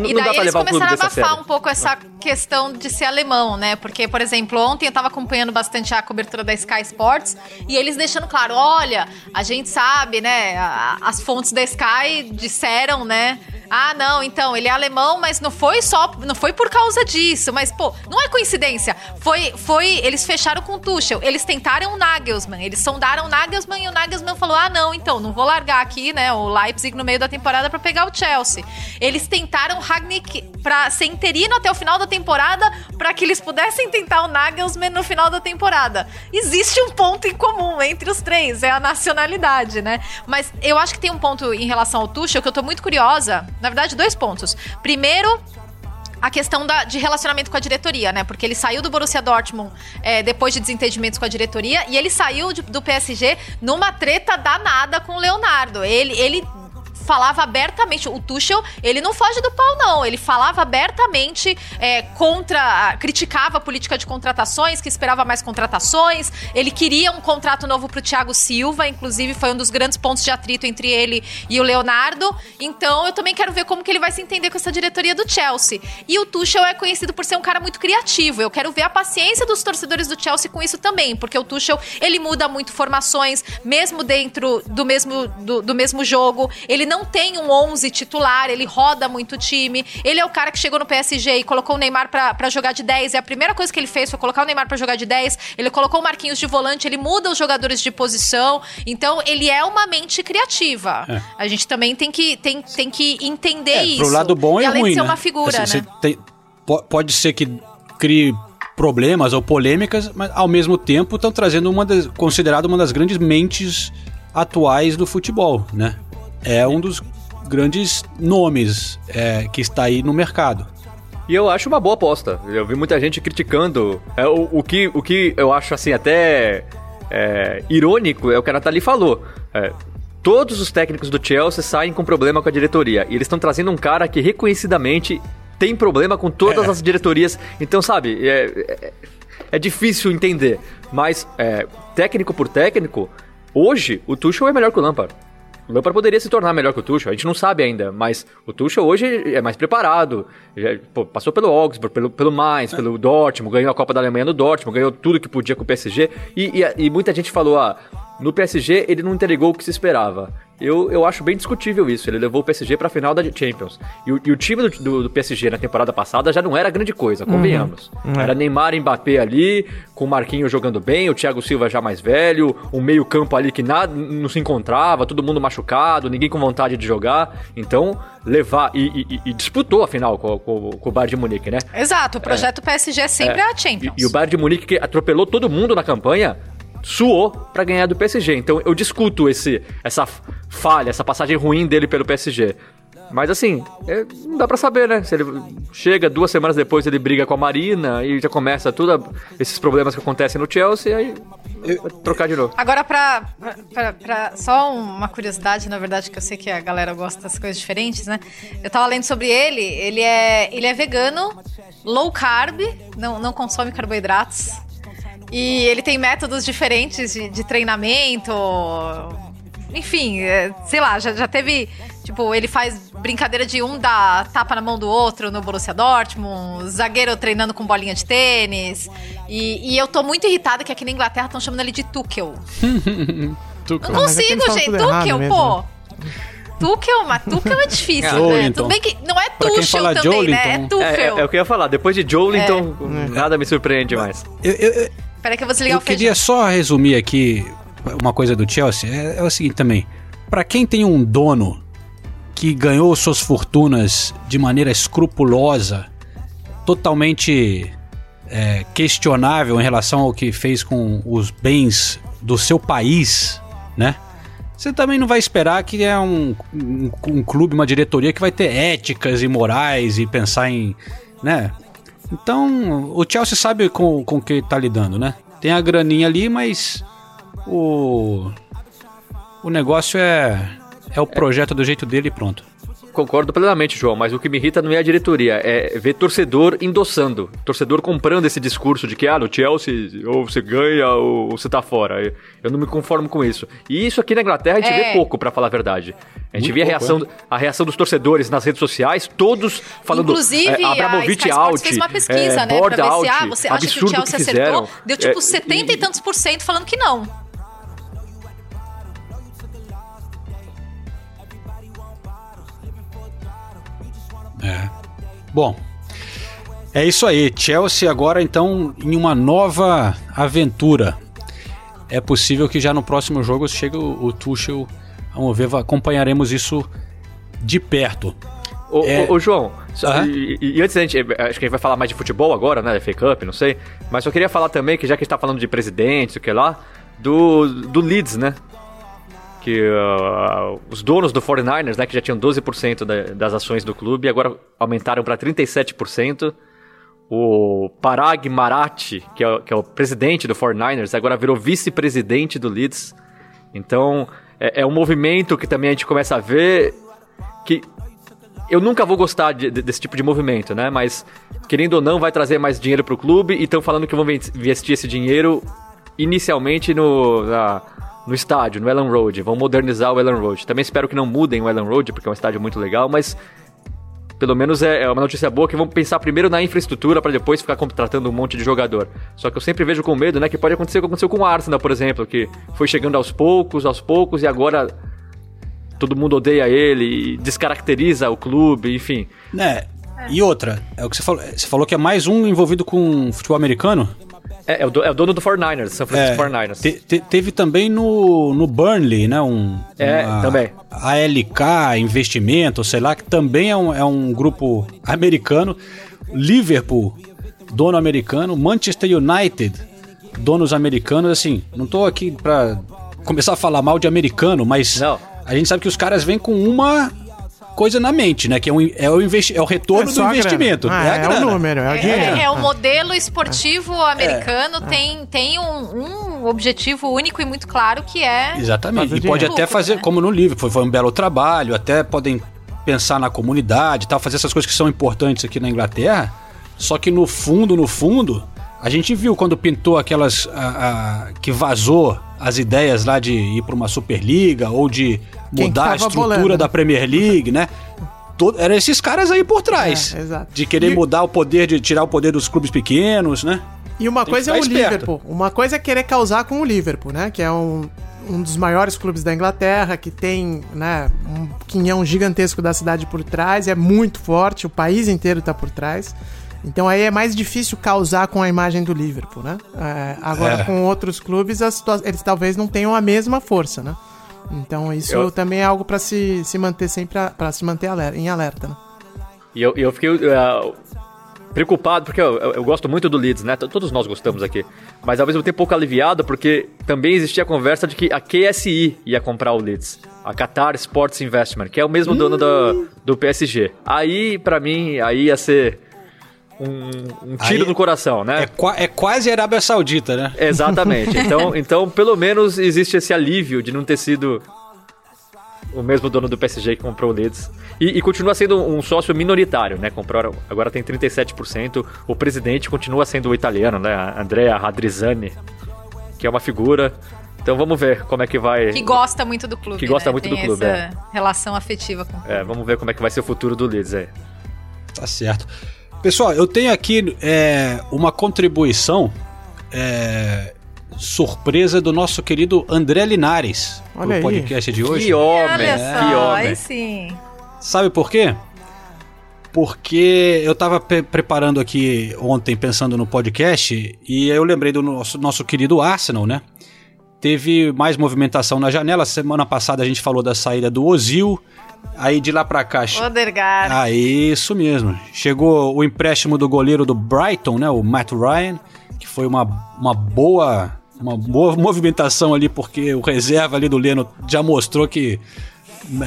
Não dá pra levar o clube dessa série. E daí eles começaram a abafar um pouco essa questão de ser alemão, né? Porque, por exemplo, ontem eu tava acompanhando bastante a cobertura da Sky Sports e eles deixando claro, olha, a gente sabe, né? As fontes da Sky disseram, né? Ah, não, então, ele é alemão, mas não foi por causa disso, mas, pô, não é coincidência, eles fecharam com o Tuchel, eles tentaram o Nagelsmann, eles sondaram o Nagelsmann e o Nagelsmann falou, ah, não, então, não vou largar aqui, né, o Leipzig no meio da temporada pra pegar o Chelsea. Eles tentaram o Rangnick pra ser interino até o final da temporada, pra que eles pudessem tentar o Nagelsmann no final da temporada. Existe um ponto em comum entre os três, é a nacionalidade, né, mas eu acho que tem um ponto em relação ao Tuchel que eu tô muito curiosa. Na verdade, 2 pontos. Primeiro, a questão de relacionamento com a diretoria, né? Porque ele saiu do Borussia Dortmund depois de desentendimentos com a diretoria e ele saiu do PSG numa treta danada com o Leonardo. Ele falava abertamente, o Tuchel, ele não foge do pau, não. Ele falava abertamente criticava a política de contratações, que esperava mais contratações. Ele queria um contrato novo pro Thiago Silva, inclusive foi um dos grandes pontos de atrito entre ele e o Leonardo. Então, eu também quero ver como que ele vai se entender com essa diretoria do Chelsea. E o Tuchel é conhecido por ser um cara muito criativo. Eu quero ver a paciência dos torcedores do Chelsea com isso também, porque o Tuchel, ele muda muito formações, mesmo dentro do mesmo jogo. Ele não tem um 11 titular, ele roda muito o time. Ele é o cara que chegou no PSG e colocou o Neymar pra jogar de 10. E a primeira coisa que ele fez foi colocar o Neymar pra jogar de 10. Ele colocou o Marquinhos de volante, ele muda os jogadores de posição. Então, ele é uma mente criativa. É. A gente também tem que entender isso. Pro lado bom e além ruim, de ser uma figura, assim, né? Pode ser que crie problemas ou polêmicas, mas ao mesmo tempo estão trazendo considerado uma das grandes mentes atuais do futebol, né? É um dos grandes nomes que está aí no mercado. E eu acho uma boa aposta. Eu vi muita gente criticando. O que eu acho assim até irônico é o que a Nathalie falou. Todos os técnicos do Chelsea saem com problema com a diretoria. E eles estão trazendo um cara que reconhecidamente tem problema com todas as diretorias. Então, sabe, é difícil entender. Mas técnico por técnico, hoje o Tuchel é melhor que o Lampard. O Lampard poderia se tornar melhor que o Tuchel, a gente não sabe ainda, mas o Tuchel hoje é mais preparado, passou pelo Augsburg, pelo Mainz, pelo Dortmund, ganhou a Copa da Alemanha no Dortmund, ganhou tudo que podia com o PSG, e muita gente falou, no PSG ele não entregou o que se esperava. Eu acho bem discutível isso, ele levou o PSG pra final da Champions, e o time do PSG na temporada passada já não era grande coisa, convenhamos. Era Neymar e Mbappé ali, com o Marquinhos jogando bem, o Thiago Silva já mais velho, um meio campo ali que nada, não se encontrava, todo mundo machucado, ninguém com vontade de jogar, então levar, e disputou a final com o Bayern de Munique, né? Exato, o projeto PSG é sempre a Champions. E o Bayern de Munique que atropelou todo mundo na campanha, suou pra ganhar do PSG. Então eu discuto essa falha, essa passagem ruim dele pelo PSG. Mas assim, não dá pra saber, né? Se ele chega 2 semanas depois, ele briga com a Marina e já começa todos esses problemas que acontecem no Chelsea, aí vai trocar de novo. Agora, só uma curiosidade, na verdade, que eu sei que a galera gosta das coisas diferentes, né? Eu tava lendo sobre ele é vegano, low carb, não consome carboidratos. E ele tem métodos diferentes de treinamento, enfim, sei lá, já teve, tipo, ele faz brincadeira de um dar tapa na mão do outro no Borussia Dortmund, zagueiro treinando com bolinha de tênis, e eu tô muito irritada que aqui na Inglaterra estão chamando ele de Tuchel. Tuchel. Não consigo, gente, Tuchel, pô. Tuchel, mas Tuchel é difícil, né? Tudo bem que não é Tuchel também, Jolinton, né? É Tuchel. É o que eu ia falar, depois de Jolinton, nada me surpreende mais. Peraí que eu vou desligar o feijão. Eu queria só resumir aqui uma coisa do Chelsea é o seguinte também. Pra quem tem um dono que ganhou suas fortunas de maneira escrupulosa, totalmente questionável em relação ao que fez com os bens do seu país, né? Você também não vai esperar que é um clube, uma diretoria que vai ter éticas e morais e pensar em, né? Então, o Chelsea sabe com o que tá lidando, né? Tem a graninha ali, mas o negócio é o projeto do jeito dele e pronto. Concordo plenamente, João, mas o que me irrita não é a diretoria, é ver torcedor endossando, torcedor comprando esse discurso de que, no Chelsea, ou você ganha ou você tá fora. Eu não me conformo com isso. E isso aqui na Inglaterra a gente vê pouco, pra falar a verdade. A gente vê a reação dos torcedores nas redes sociais, todos falando... Inclusive, Abramovich a Sky Sports fez uma pesquisa, né, pra ver se, você acha que o Chelsea acertou? Deu tipo 70 e tantos por cento falando que não. É. Bom, é isso aí. Chelsea agora então em uma nova aventura. É possível que já no próximo jogo chegue o Tuchel. Vamos ver, acompanharemos isso de perto. Ô João, e antes da gente, acho que a gente vai falar mais de futebol agora, né? FA Cup, não sei. Mas só queria falar também que já que a gente tá falando de presidente, o que lá, do Leeds, né? Que os donos do 49ers, né, que já tinham 12% das ações do clube, agora aumentaram para 37%. O Parag Marathi, que é o presidente do 49ers, agora virou vice-presidente do Leeds. Então, é um movimento que também a gente começa a ver que... Eu nunca vou gostar desse tipo de movimento, né? Mas, querendo ou não, vai trazer mais dinheiro para o clube e estão falando que vão investir esse dinheiro inicialmente no estádio, no Elland Road. Vão modernizar o Elland Road. Também espero que não mudem o Elland Road, porque é um estádio muito legal, mas pelo menos é uma notícia boa que vão pensar primeiro na infraestrutura para depois ficar contratando um monte de jogador. Só que eu sempre vejo com medo, né, que pode acontecer o que aconteceu com o Arsenal, por exemplo, que foi chegando aos poucos, e agora todo mundo odeia ele e descaracteriza o clube, enfim. É, e outra, é o que você falou que é mais um envolvido com futebol americano? É o dono do 49ers, São Francisco 49ers. Teve também no Burnley, né? Também. A ALK Investimento, sei lá, que também é um grupo americano. Liverpool, dono americano. Manchester United, donos americanos. Assim, não tô aqui pra começar a falar mal de americano, mas não. A gente sabe que os caras vêm com uma coisa na mente, né? Que é o retorno do investimento. É o número, é o dinheiro. É o modelo esportivo americano, tem um objetivo único e muito claro que é... Exatamente, e pode até fazer, né? Como no livro, foi um belo trabalho, até podem pensar na comunidade, tal, fazer essas coisas que são importantes aqui na Inglaterra, só que no fundo, a gente viu quando pintou aquelas... que vazou as ideias lá de ir para uma Superliga ou de mudar a estrutura da Premier League, né? Eram esses caras aí por trás. Exato. De querer mudar o poder, de tirar o poder dos clubes pequenos, né? E uma coisa é o Liverpool. Uma coisa é querer causar com o Liverpool, né? Que é um dos maiores clubes da Inglaterra, que tem, né, um quinhão gigantesco da cidade por trás, é muito forte, o país inteiro tá por trás. Então aí é mais difícil causar com a imagem do Liverpool, né? Agora com outros clubes, eles talvez não tenham a mesma força, né? Então isso também é algo para se manter sempre, para se manter em alerta, né? E eu fiquei preocupado, porque eu gosto muito do Leeds, né? Todos nós gostamos aqui. Mas ao mesmo tempo pouco aliviado, porque também existia a conversa de que a QSI ia comprar o Leeds. A Qatar Sports Investment, que é o mesmo dono do PSG. Aí, para mim, aí ia ser... Um tiro aí no coração, né? É quase a Arábia Saudita, né? Exatamente. Então, pelo menos, existe esse alívio de não ter sido o mesmo dono do PSG que comprou o Leeds. E continua sendo um sócio minoritário, né? Compraram, agora tem 37%. O presidente continua sendo o italiano, né? Andrea Radrizzani, que é uma figura... Então vamos ver como é que vai... Que gosta muito do clube, Tem essa relação afetiva com o clube. Vamos ver como é que vai ser o futuro do Leeds aí. Tá certo. Pessoal, eu tenho aqui uma contribuição surpresa do nosso querido André Linares no podcast de hoje. Que homem! Que homem! Aí sim. Sabe por quê? Porque eu estava preparando aqui ontem, pensando no podcast, e aí eu lembrei do nosso querido Arsenal, né? teve mais movimentação na janela. Semana passada a gente falou da saída do Ozil. Aí de lá pra cá... Odegaard. Ah, isso mesmo. Chegou o empréstimo do goleiro do Brighton, né? O Matt Ryan, que foi uma boa movimentação ali, porque o reserva ali do Leno já mostrou que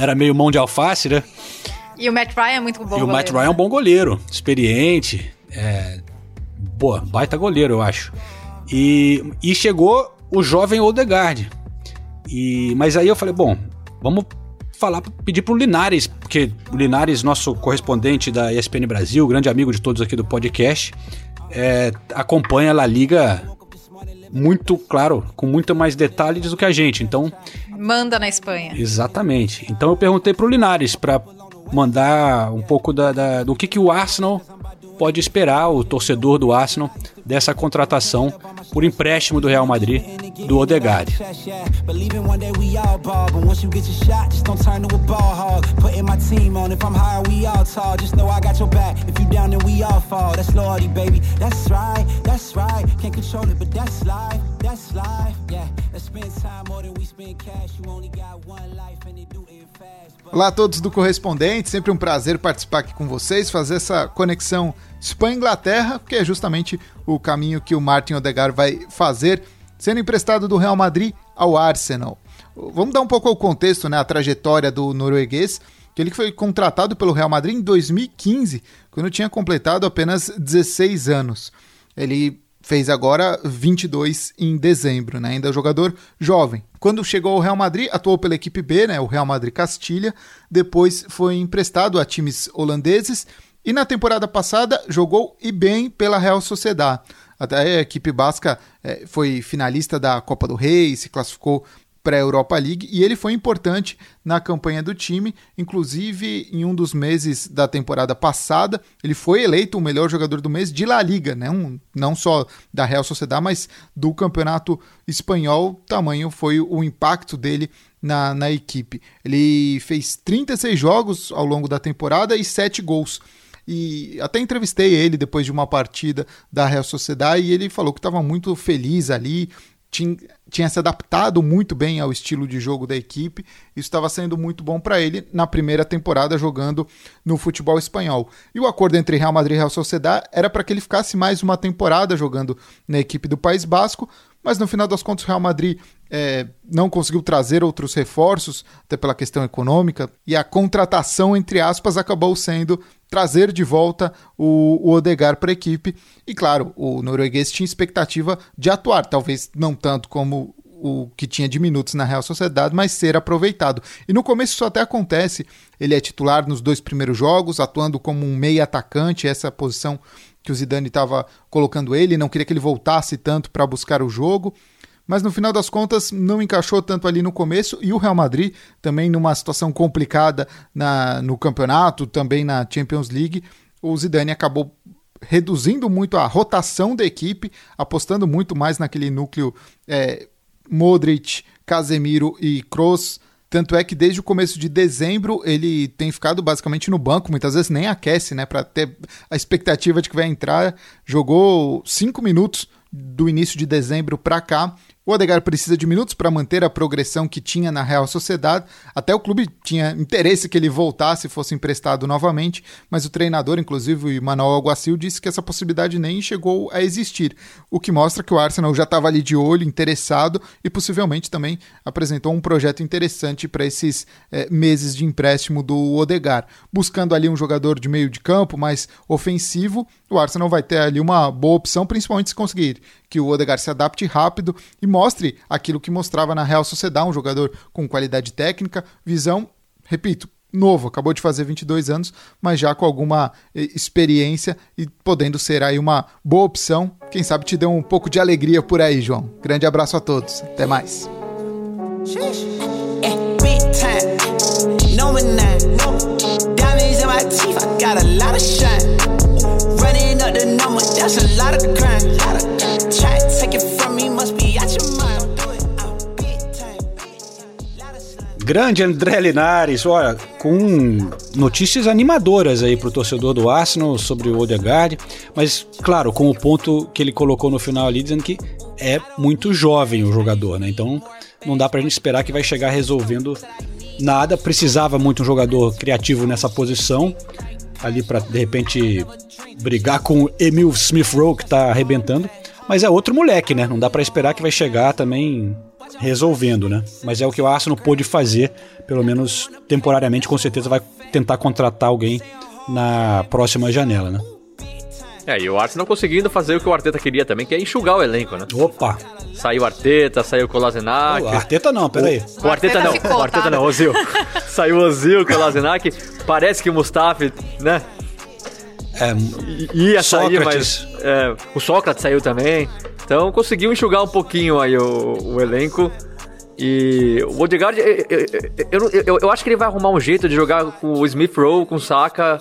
era meio mão de alface, né? E o Matt Ryan é muito bom goleiro. E o Matt Ryan é um bom goleiro, experiente, boa, baita goleiro, eu acho. E chegou o jovem Odegaard. Mas aí eu falei, bom, vamos pedir pro Linares, porque o Linares, nosso correspondente da ESPN Brasil, grande amigo de todos aqui do podcast, acompanha a La Liga muito, claro, com muito mais detalhes do que a gente, então... Manda na Espanha. Exatamente. Então eu perguntei pro Linares para mandar um pouco do que o Arsenal pode esperar, o torcedor do Arsenal, dessa contratação por empréstimo do Real Madrid, do Odegaard. Olá a todos do Correspondente, sempre um prazer participar aqui com vocês, fazer essa conexão Espanha-Inglaterra, que é justamente o caminho que o Martin Odegaard vai fazer, sendo emprestado do Real Madrid ao Arsenal. Vamos dar um pouco ao contexto, né, a trajetória do norueguês, que ele foi contratado pelo Real Madrid em 2015, quando tinha completado apenas 16 anos. Ele fez agora 22 em dezembro, né? Ainda jogador jovem. Quando chegou ao Real Madrid, atuou pela equipe B, né? O Real Madrid Castilha, depois foi emprestado a times holandeses e na temporada passada jogou e bem pela Real Sociedad. Até a equipe basca foi finalista da Copa do Rei, se classificou para a Europa League e ele foi importante na campanha do time, inclusive em um dos meses da temporada passada, ele foi eleito o melhor jogador do mês de La Liga, né? Não só da Real Sociedad, mas do campeonato espanhol, tamanho foi o impacto dele na equipe. Ele fez 36 jogos ao longo da temporada e 7 gols. E até entrevistei ele depois de uma partida da Real Sociedad e ele falou que estava muito feliz ali, tinha se adaptado muito bem ao estilo de jogo da equipe, isso estava sendo muito bom para ele na primeira temporada jogando no futebol espanhol. E o acordo entre Real Madrid e Real Sociedad era para que ele ficasse mais uma temporada jogando na equipe do País Basco, mas no final das contas o Real Madrid não conseguiu trazer outros reforços, até pela questão econômica, e a contratação, entre aspas, acabou sendo trazer de volta o Odegaard para a equipe. E claro, o norueguês tinha expectativa de atuar, talvez não tanto como o que tinha de minutos na Real Sociedad, mas ser aproveitado. E no começo isso até acontece, ele é titular nos 2 primeiros jogos, atuando como um meio atacante, essa posição que o Zidane estava colocando ele, não queria que ele voltasse tanto para buscar o jogo, mas no final das contas não encaixou tanto ali no começo, e o Real Madrid também numa situação complicada no campeonato, também na Champions League, o Zidane acabou reduzindo muito a rotação da equipe, apostando muito mais naquele núcleo Modric, Casemiro e Kroos. Tanto é que desde o começo de dezembro ele tem ficado basicamente no banco, muitas vezes nem aquece, né, para ter a expectativa de que vai entrar. Jogou 5 minutos do início de dezembro para cá. O Odegaard precisa de minutos para manter a progressão que tinha na Real Sociedad. Até o clube tinha interesse que ele voltasse e fosse emprestado novamente, mas o treinador, inclusive o Manuel Alguacil, disse que essa possibilidade nem chegou a existir, o que mostra que o Arsenal já estava ali de olho, interessado, e possivelmente também apresentou um projeto interessante para esses meses de empréstimo do Odegaard. Buscando ali um jogador de meio de campo mais ofensivo, o Arsenal vai ter ali uma boa opção, principalmente se conseguir que o Odegaard se adapte rápido e mostre aquilo que mostrava na Real Sociedad, um jogador com qualidade técnica, visão, repito, novo, acabou de fazer 22 anos, mas já com alguma experiência e podendo ser aí uma boa opção. Quem sabe te dê um pouco de alegria por aí, João. Grande abraço a todos, até mais. Grande André Linares, olha, com notícias animadoras aí pro torcedor do Arsenal sobre o Odegaard, mas claro, com o ponto que ele colocou no final ali, dizendo que é muito jovem o jogador, né? Então não dá pra gente esperar que vai chegar resolvendo nada. Precisava muito um jogador criativo nessa posição, ali pra de repente brigar com o Emil Smith-Rowe, que tá arrebentando. Mas é outro moleque, né? Não dá pra esperar que vai chegar também resolvendo, né? Mas é o que o Arsenal pôde fazer, pelo menos temporariamente. Com certeza vai tentar contratar alguém na próxima janela, né? É, e o Arsenal conseguindo fazer o que o Arteta queria também, que é enxugar o elenco, né? Opa! Saiu o Arteta, saiu o Kolasinac... O Arteta não, peraí. O Arteta não, ficou, o Arteta tá? Não, Ozil. Saiu o Ozil, o Kolasinac, parece que o Mustafi, né? Ia sair, mas o Sócrates saiu também. Então conseguiu enxugar um pouquinho aí o elenco. E o Odegaard, eu acho que ele vai arrumar um jeito de jogar com o Smith-Rowe, com o Saka,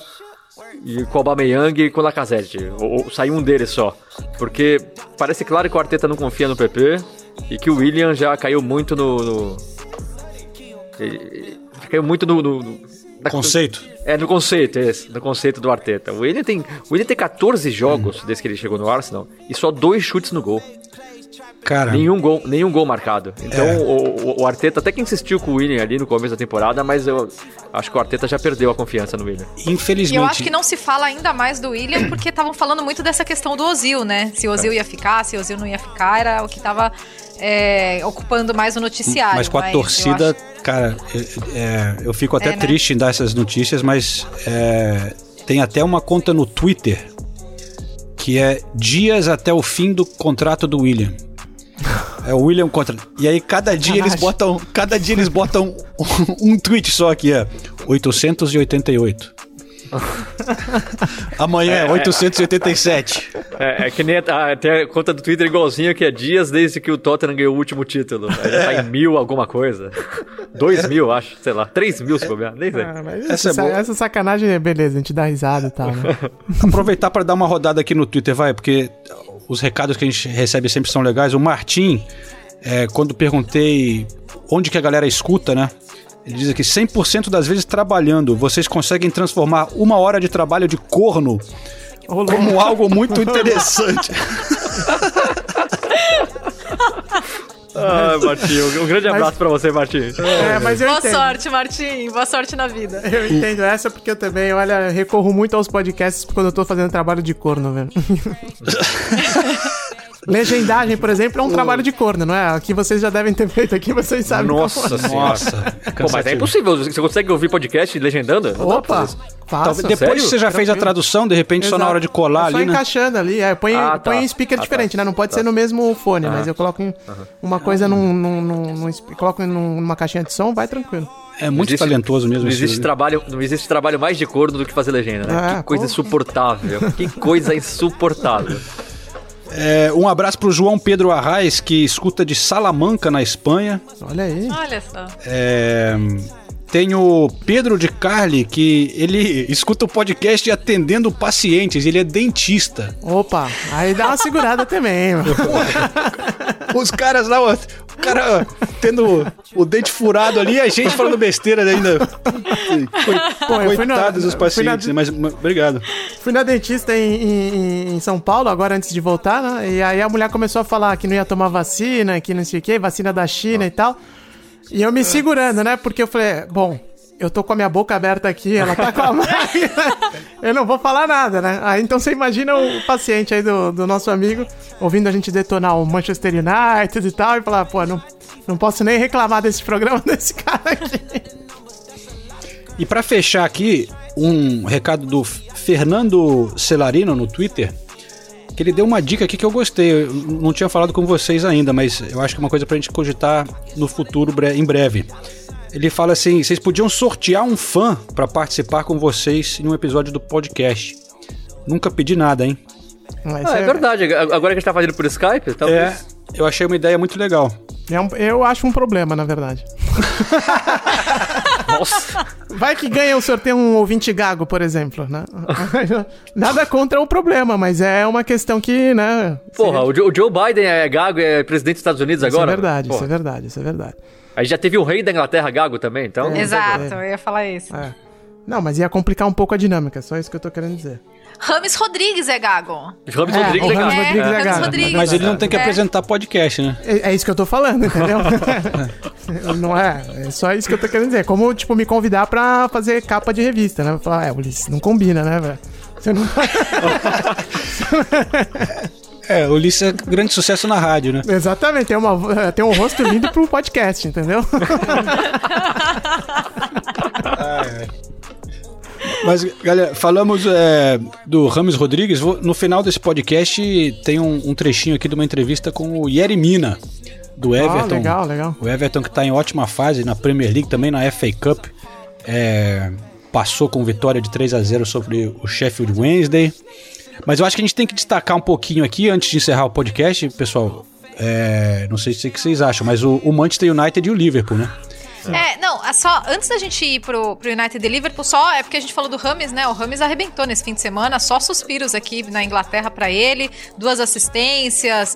e com o Aubameyang e com o Lacazette. Ou sair um deles só. Porque parece claro que o Arteta não confia no PP e que o William já caiu muito no... caiu muito no conceito? No conceito do Arteta. O William tem 14 jogos desde que ele chegou no Arsenal e só 2 chutes no gol. Cara, nenhum gol marcado. Então o Arteta até que insistiu com o William ali no começo da temporada, mas eu acho que o Arteta já perdeu a confiança no William. Infelizmente. E eu acho que não se fala ainda mais do William porque estavam falando muito dessa questão do Ozil, né? Se o Ozil ia ficar, se o Ozil não ia ficar, era o que estava ocupando mais o noticiário. Mas com a torcida, cara, eu fico até triste em dar essas notícias, mas tem até uma conta no Twitter que é dias até o fim do contrato do William. É o William contra. E aí cada dia eles botam um tweet só aqui, 888. Amanhã 887. É que nem tem a conta do Twitter igualzinha, que é dias desde que o Tottenham ganhou o último título. Aí já tá em 1.000 alguma coisa. 2.000, acho, sei lá. 3.000 se bobear, nem sei. Essa sacanagem é beleza, a gente dá risada e tal, né? Aproveitar pra dar uma rodada aqui no Twitter, vai, porque os recados que a gente recebe sempre são legais. O Martim, quando perguntei onde que a galera escuta, né? Ele diz aqui, 100% das vezes trabalhando, vocês conseguem transformar uma hora de trabalho de corno como algo muito interessante. Ah, Martim, um grande abraço pra você, Martim. Mas eu entendo. Boa sorte, Martim. Boa sorte na vida. Eu entendo essa porque eu também, olha, recorro muito aos podcasts quando eu tô fazendo trabalho de corno, velho. Legendagem, por exemplo, é um trabalho de corno, não é? Que vocês já devem ter feito aqui, vocês sabem. Nossa. Pô, mas é impossível. Você consegue ouvir podcast legendando? Opa! Faça. Depois sério? Que você já fez a tradução, de repente, exato. Só na hora de colar ali, né? Só encaixando ali. Põe em speaker diferente, né? Não pode ser no mesmo fone, mas eu coloco uma coisa numa caixinha de som, vai tranquilo. É muito talentoso mesmo. Não existe trabalho mais de corno do que fazer legenda, né? Que coisa insuportável. Que coisa insuportável. Um abraço pro João Pedro Arraes, que escuta de Salamanca, na Espanha. Olha aí. Olha só. Tem o Pedro de Carli, que ele escuta o podcast atendendo pacientes, ele é dentista. Opa, aí dá uma segurada também, mano. Os caras lá, o cara tendo o dente furado ali, a gente falando besteira ainda. Coitados dos pacientes, mas obrigado. Fui na dentista em São Paulo, agora antes de voltar, né? E aí a mulher começou a falar que não ia tomar vacina, que não sei o que, vacina da China e tal. E eu me segurando, né? Porque eu falei, bom, eu tô com a minha boca aberta aqui, ela tá com a máquina, eu não vou falar nada, né? Aí então você imagina o paciente aí do nosso amigo ouvindo a gente detonar o Manchester United e tal, e falar, pô, não posso nem reclamar desse programa desse cara aqui. E pra fechar aqui, um recado do Fernando Celarino no Twitter, que ele deu uma dica aqui que eu gostei. Eu não tinha falado com vocês ainda, mas eu acho que é uma coisa pra gente cogitar no futuro, em breve. Ele fala assim, vocês podiam sortear um fã pra participar com vocês em um episódio do podcast. Nunca pedi nada, hein? É verdade, agora que a gente tá fazendo por Skype, talvez... eu achei uma ideia muito legal. Eu acho um problema, na verdade. Nossa. Vai que ganha o sorteio um ouvinte gago, por exemplo, né? Nada contra o problema, mas é uma questão que, né... Porra, o Joe Biden é gago, é presidente dos Estados Unidos agora? Isso é verdade. Aí já teve o rei da Inglaterra gago também, então... Exato, eu ia falar isso. Não, mas ia complicar um pouco a dinâmica, só isso que eu tô querendo dizer. Rames Rodrigues é gago. Rames Rodrigues é gago. Mas ele não tem que apresentar podcast, né? É isso que eu tô falando, entendeu? Não é? É só isso que eu tô querendo dizer. Como, tipo, me convidar pra fazer capa de revista, né? Falar, Ulisses, não combina, né, velho? Você não... É, o Ulisses é grande sucesso na rádio, né? Exatamente, tem um rosto lindo pro podcast, entendeu? Mas, galera, falamos do Rames Rodrigues. No final desse podcast tem um trechinho aqui de uma entrevista com o Yerry Mina, do Everton. Legal, legal. O Everton, que está em ótima fase na Premier League, também na FA Cup. Passou com vitória de 3-0 sobre o Sheffield Wednesday. Mas eu acho que a gente tem que destacar um pouquinho aqui, antes de encerrar o podcast, pessoal. Não sei se vocês acham, mas o Manchester United e o Liverpool, né? Só antes da gente ir pro United e Liverpool, só é porque a gente falou do Rames, né? O Rames arrebentou nesse fim de semana, só suspiros aqui na Inglaterra pra ele, 2 assistências,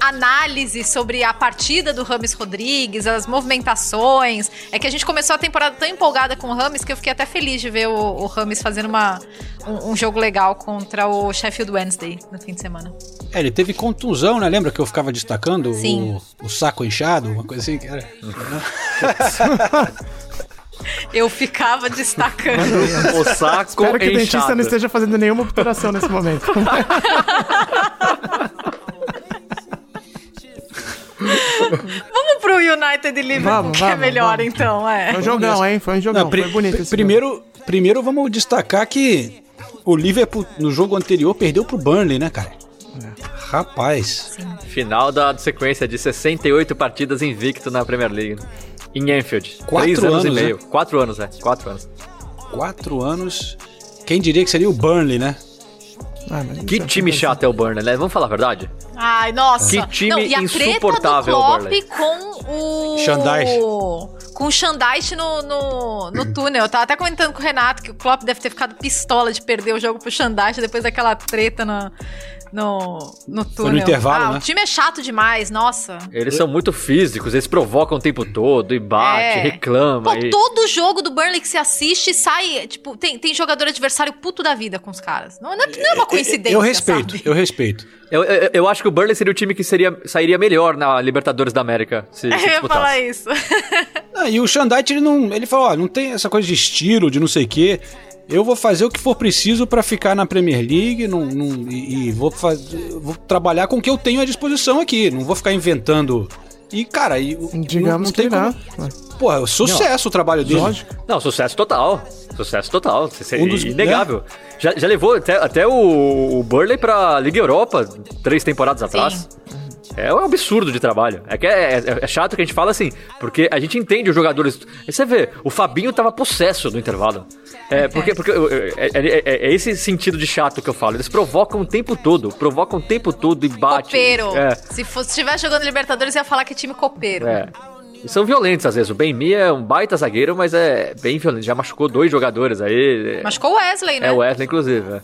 análise sobre a partida do Rames Rodrigues, as movimentações. É que a gente começou a temporada tão empolgada com o Rames que eu fiquei até feliz de ver o Rames fazendo um jogo legal contra o Sheffield Wednesday no fim de semana. Ele teve contusão, né? Lembra que eu ficava destacando o saco inchado, uma coisa assim que era... Eu ficava destacando o saco. Espero que o dentista não esteja fazendo nenhuma obturação nesse momento. Vamos pro United e Liverpool, é melhor, vamos. Então. Foi um jogão, hein? Foi um jogão. Foi bonito. Primeiro vamos destacar que o Liverpool, no jogo anterior, perdeu pro Burnley, né, cara? Rapaz. Sim. Final da sequência de 68 partidas invicto na Premier League. Em Anfield. 3 anos e meio. 4 anos, 4 anos. 4 anos. Quem diria que seria o Burnley, né? Que time chato é o Burnley, né? Vamos falar a verdade? Ai, nossa. Que time insuportável o Burnley. Com o Shandaish. Com o Shandaish no túnel. Eu tava até comentando com o Renato que o Klopp deve ter ficado pistola de perder o jogo pro Shandaish depois daquela treta no túnel. Foi no intervalo, né? O time é chato demais, nossa. Eles são muito físicos, eles provocam o tempo todo, e bate, reclama. Pô, todo jogo do Burnley que se assiste sai, tipo, tem jogador adversário puto da vida com os caras. Não é uma coincidência, Eu respeito. Eu acho que o Burnley seria o time que sairia melhor na Libertadores da América, se disputasse. Eu ia falar isso. E o Shandite, ele falou, não tem essa coisa de estilo, de não sei o quê. Eu vou fazer o que for preciso pra ficar na Premier League e vou trabalhar com o que eu tenho à disposição aqui. Não vou ficar inventando. E, cara, digamos não tem como... Pô, sucesso o trabalho dele. Lógico. Não, sucesso total. Sucesso total. Inegável. Né? Já levou até o Burnley pra Liga Europa 3 temporadas atrás. Sim. É um absurdo de trabalho. É chato que a gente fala assim, porque a gente entende os jogadores. Você vê, o Fabinho tava possesso no intervalo. Porque é esse sentido de chato que eu falo. Eles provocam o tempo todo e batem. Copeiro. Se estivesse jogando Libertadores, ia falar que é time copeiro. E são violentos às vezes. O Ben-Mi é um baita zagueiro, mas é bem violento. Já machucou 2 jogadores aí. Machucou o Wesley, né? É, o Wesley, inclusive.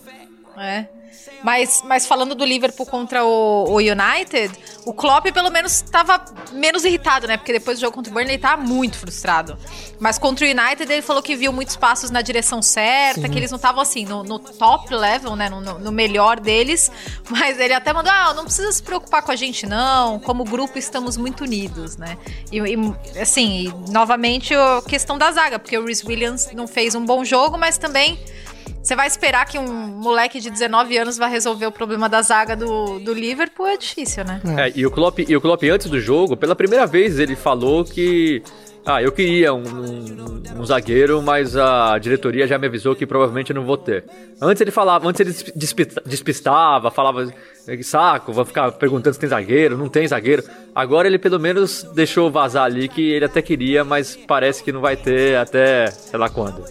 Mas falando do Liverpool contra o United, o Klopp pelo menos estava menos irritado, né? Porque depois do jogo contra o Burnley ele estava muito frustrado. Mas contra o United ele falou que viu muitos passos na direção certa, Sim. que eles não estavam assim no top level, né? No melhor deles. Mas ele até mandou, não precisa se preocupar com a gente não, como grupo estamos muito unidos, né? E assim, novamente a questão da zaga, porque o Reece Williams não fez um bom jogo, mas também... Você vai esperar que um moleque de 19 anos vai resolver o problema da zaga do Liverpool? É difícil, né? E o Klopp, antes do jogo, pela primeira vez, ele falou que... eu queria um zagueiro, mas a diretoria já me avisou que provavelmente não vou ter. Antes ele despistava, falava, saco, vou ficar perguntando se tem zagueiro, não tem zagueiro. Agora ele pelo menos deixou vazar ali que ele até queria, mas parece que não vai ter até sei lá quando.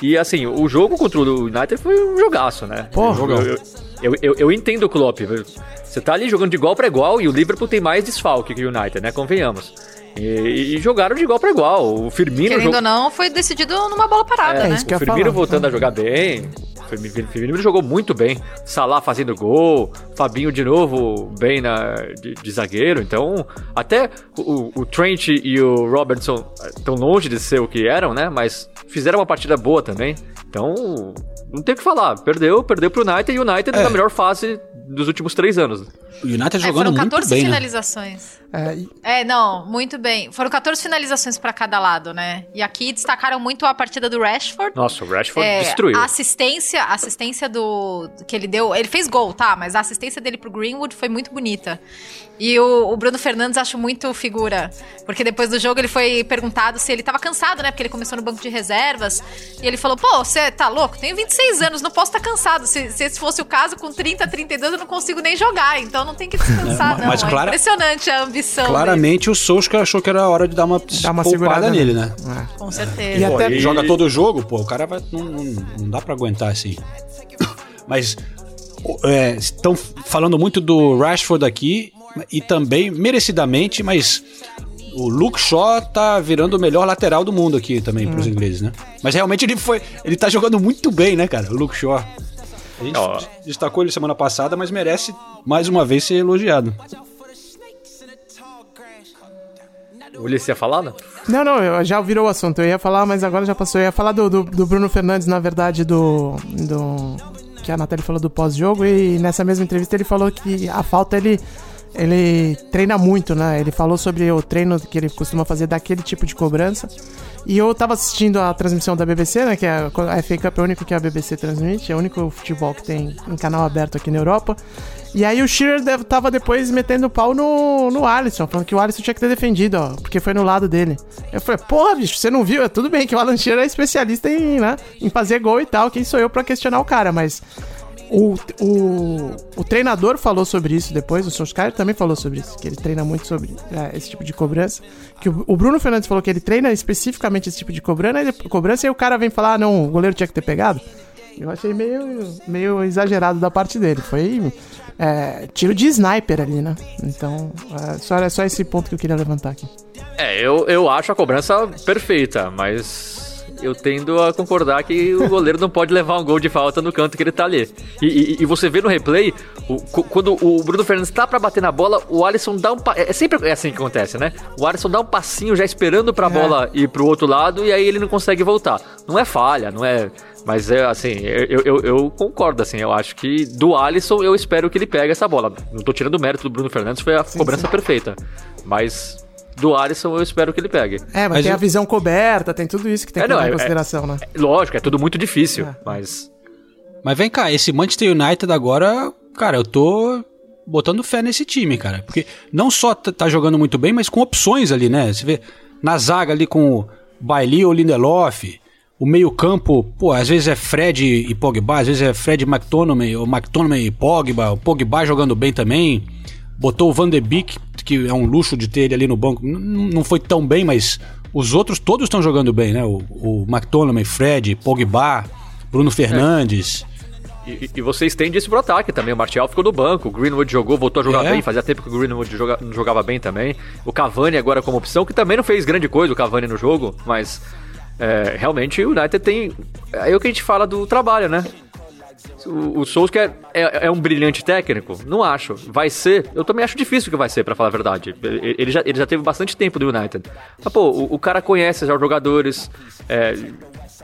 E assim, o jogo contra o United foi um jogaço, né? Porra! Eu entendo o Klopp. Você tá ali jogando de igual pra igual e o Liverpool tem mais desfalque que o United, né? Convenhamos. E jogaram de igual pra igual. O Firmino... Querendo ou não, foi decidido numa bola parada, né? O Firmino voltando a jogar bem... Firmino jogou muito bem. Salah fazendo gol, Fabinho de novo bem de zagueiro. Então, até o Trent e o Robertson estão longe de ser o que eram, né? Mas fizeram uma partida boa também. Então, não tem o que falar. Perdeu pro United, e o United na melhor fase dos últimos 3 anos. O United jogando muito bem. Foram 14 finalizações. Né? Muito bem. Foram 14 finalizações para cada lado, né? E aqui destacaram muito a partida do Rashford. Nossa, o Rashford destruiu. A assistência do que ele deu, ele fez gol, tá? Mas a assistência dele pro Greenwood foi muito bonita. E o Bruno Fernandes acho muito figura, porque depois do jogo ele foi perguntado se ele tava cansado, né? Porque ele começou no banco de reservas, e ele falou, pô, você tá louco? Tenho 26 anos, não posso estar cansado. Se esse fosse o caso, com 30, 32, eu não consigo nem jogar, então não tem que descansar, mas não. É impressionante a ambição claramente dele. O Solskjaer achou que era a hora de dar uma segurada nele, né? É. Com certeza. E até joga todo o jogo, pô, o cara vai, não dá pra aguentar assim. Mas estão falando muito do Rashford aqui, e também, merecidamente, mas o Luke Shaw tá virando o melhor lateral do mundo aqui também pros ingleses, né? Mas realmente ele tá jogando muito bem, né, cara? O Luke Shaw. A gente destacou ele semana passada, mas merece mais uma vez ser elogiado. O Ulisses ia falar, né? Não, já virou o assunto. Eu ia falar, mas agora já passou. Eu ia falar do Bruno Fernandes, na verdade, do que a Natália falou do pós-jogo, e nessa mesma entrevista ele falou que a falta ele treina muito, né? Ele falou sobre o treino que ele costuma fazer daquele tipo de cobrança. E eu tava assistindo a transmissão da BBC, né? Que é a FA Cup é o único que a BBC transmite, é o único futebol que tem em canal aberto aqui na Europa. E aí o Shearer tava depois metendo o pau no Alisson, falando que o Alisson tinha que ter defendido, ó, porque foi no lado dele. Eu falei, porra, bicho, você não viu? É tudo bem que o Alan Shearer é especialista em fazer gol e tal, quem sou eu pra questionar o cara, mas... O treinador falou sobre isso depois, o Solskjaer também falou sobre isso, que ele treina muito sobre esse tipo de cobrança, que o Bruno Fernandes falou que ele treina especificamente esse tipo de cobrança, e o cara vem falar, não, o goleiro tinha que ter pegado. Eu achei meio exagerado da parte dele, foi tiro de sniper ali, né? Então, só esse ponto que eu queria levantar aqui. Eu acho a cobrança perfeita, mas... eu tendo a concordar que o goleiro não pode levar um gol de falta no canto que ele tá ali. E você vê no replay, quando o Bruno Fernandes tá pra bater na bola, o Alisson dá um... É sempre assim que acontece, né? O Alisson dá um passinho já esperando pra bola ir pro outro lado, e aí ele não consegue voltar. Não é falha, não é... Mas, assim, eu concordo, assim, eu acho que do Alisson eu espero que ele pegue essa bola. Não tô tirando o mérito do Bruno Fernandes, foi a cobrança perfeita. Mas... do Alisson, eu espero que ele pegue. Mas tem a visão coberta, tem tudo isso que tem que levar em consideração, né? Lógico, é tudo muito difícil, mas... Mas vem cá, esse Manchester United agora, cara, eu tô botando fé nesse time, cara. Porque não só tá jogando muito bem, mas com opções ali, né? Você vê na zaga ali com o Bailey ou Lindelof, o meio campo, pô, às vezes é Fred e Pogba, às vezes é Fred e McTominay, ou McTominay e Pogba, o Pogba jogando bem também... Botou o Van de Beek, que é um luxo de ter ele ali no banco. Não foi tão bem, mas os outros todos estão jogando bem, né? O McTominay, Fred, Pogba, Bruno Fernandes. E você estende isso pro ataque também. O Martial ficou no banco, o Greenwood jogou, voltou a jogar bem. Fazia tempo que o Greenwood não jogava bem também. O Cavani agora como opção, que também não fez grande coisa o Cavani no jogo, mas realmente o United tem... É o que a gente fala do trabalho, né? O Solskjaer é um brilhante técnico? Não acho. Vai ser? Eu também acho difícil que vai ser, pra falar a verdade. Ele já teve bastante tempo do United. Mas, pô, o cara conhece já os jogadores,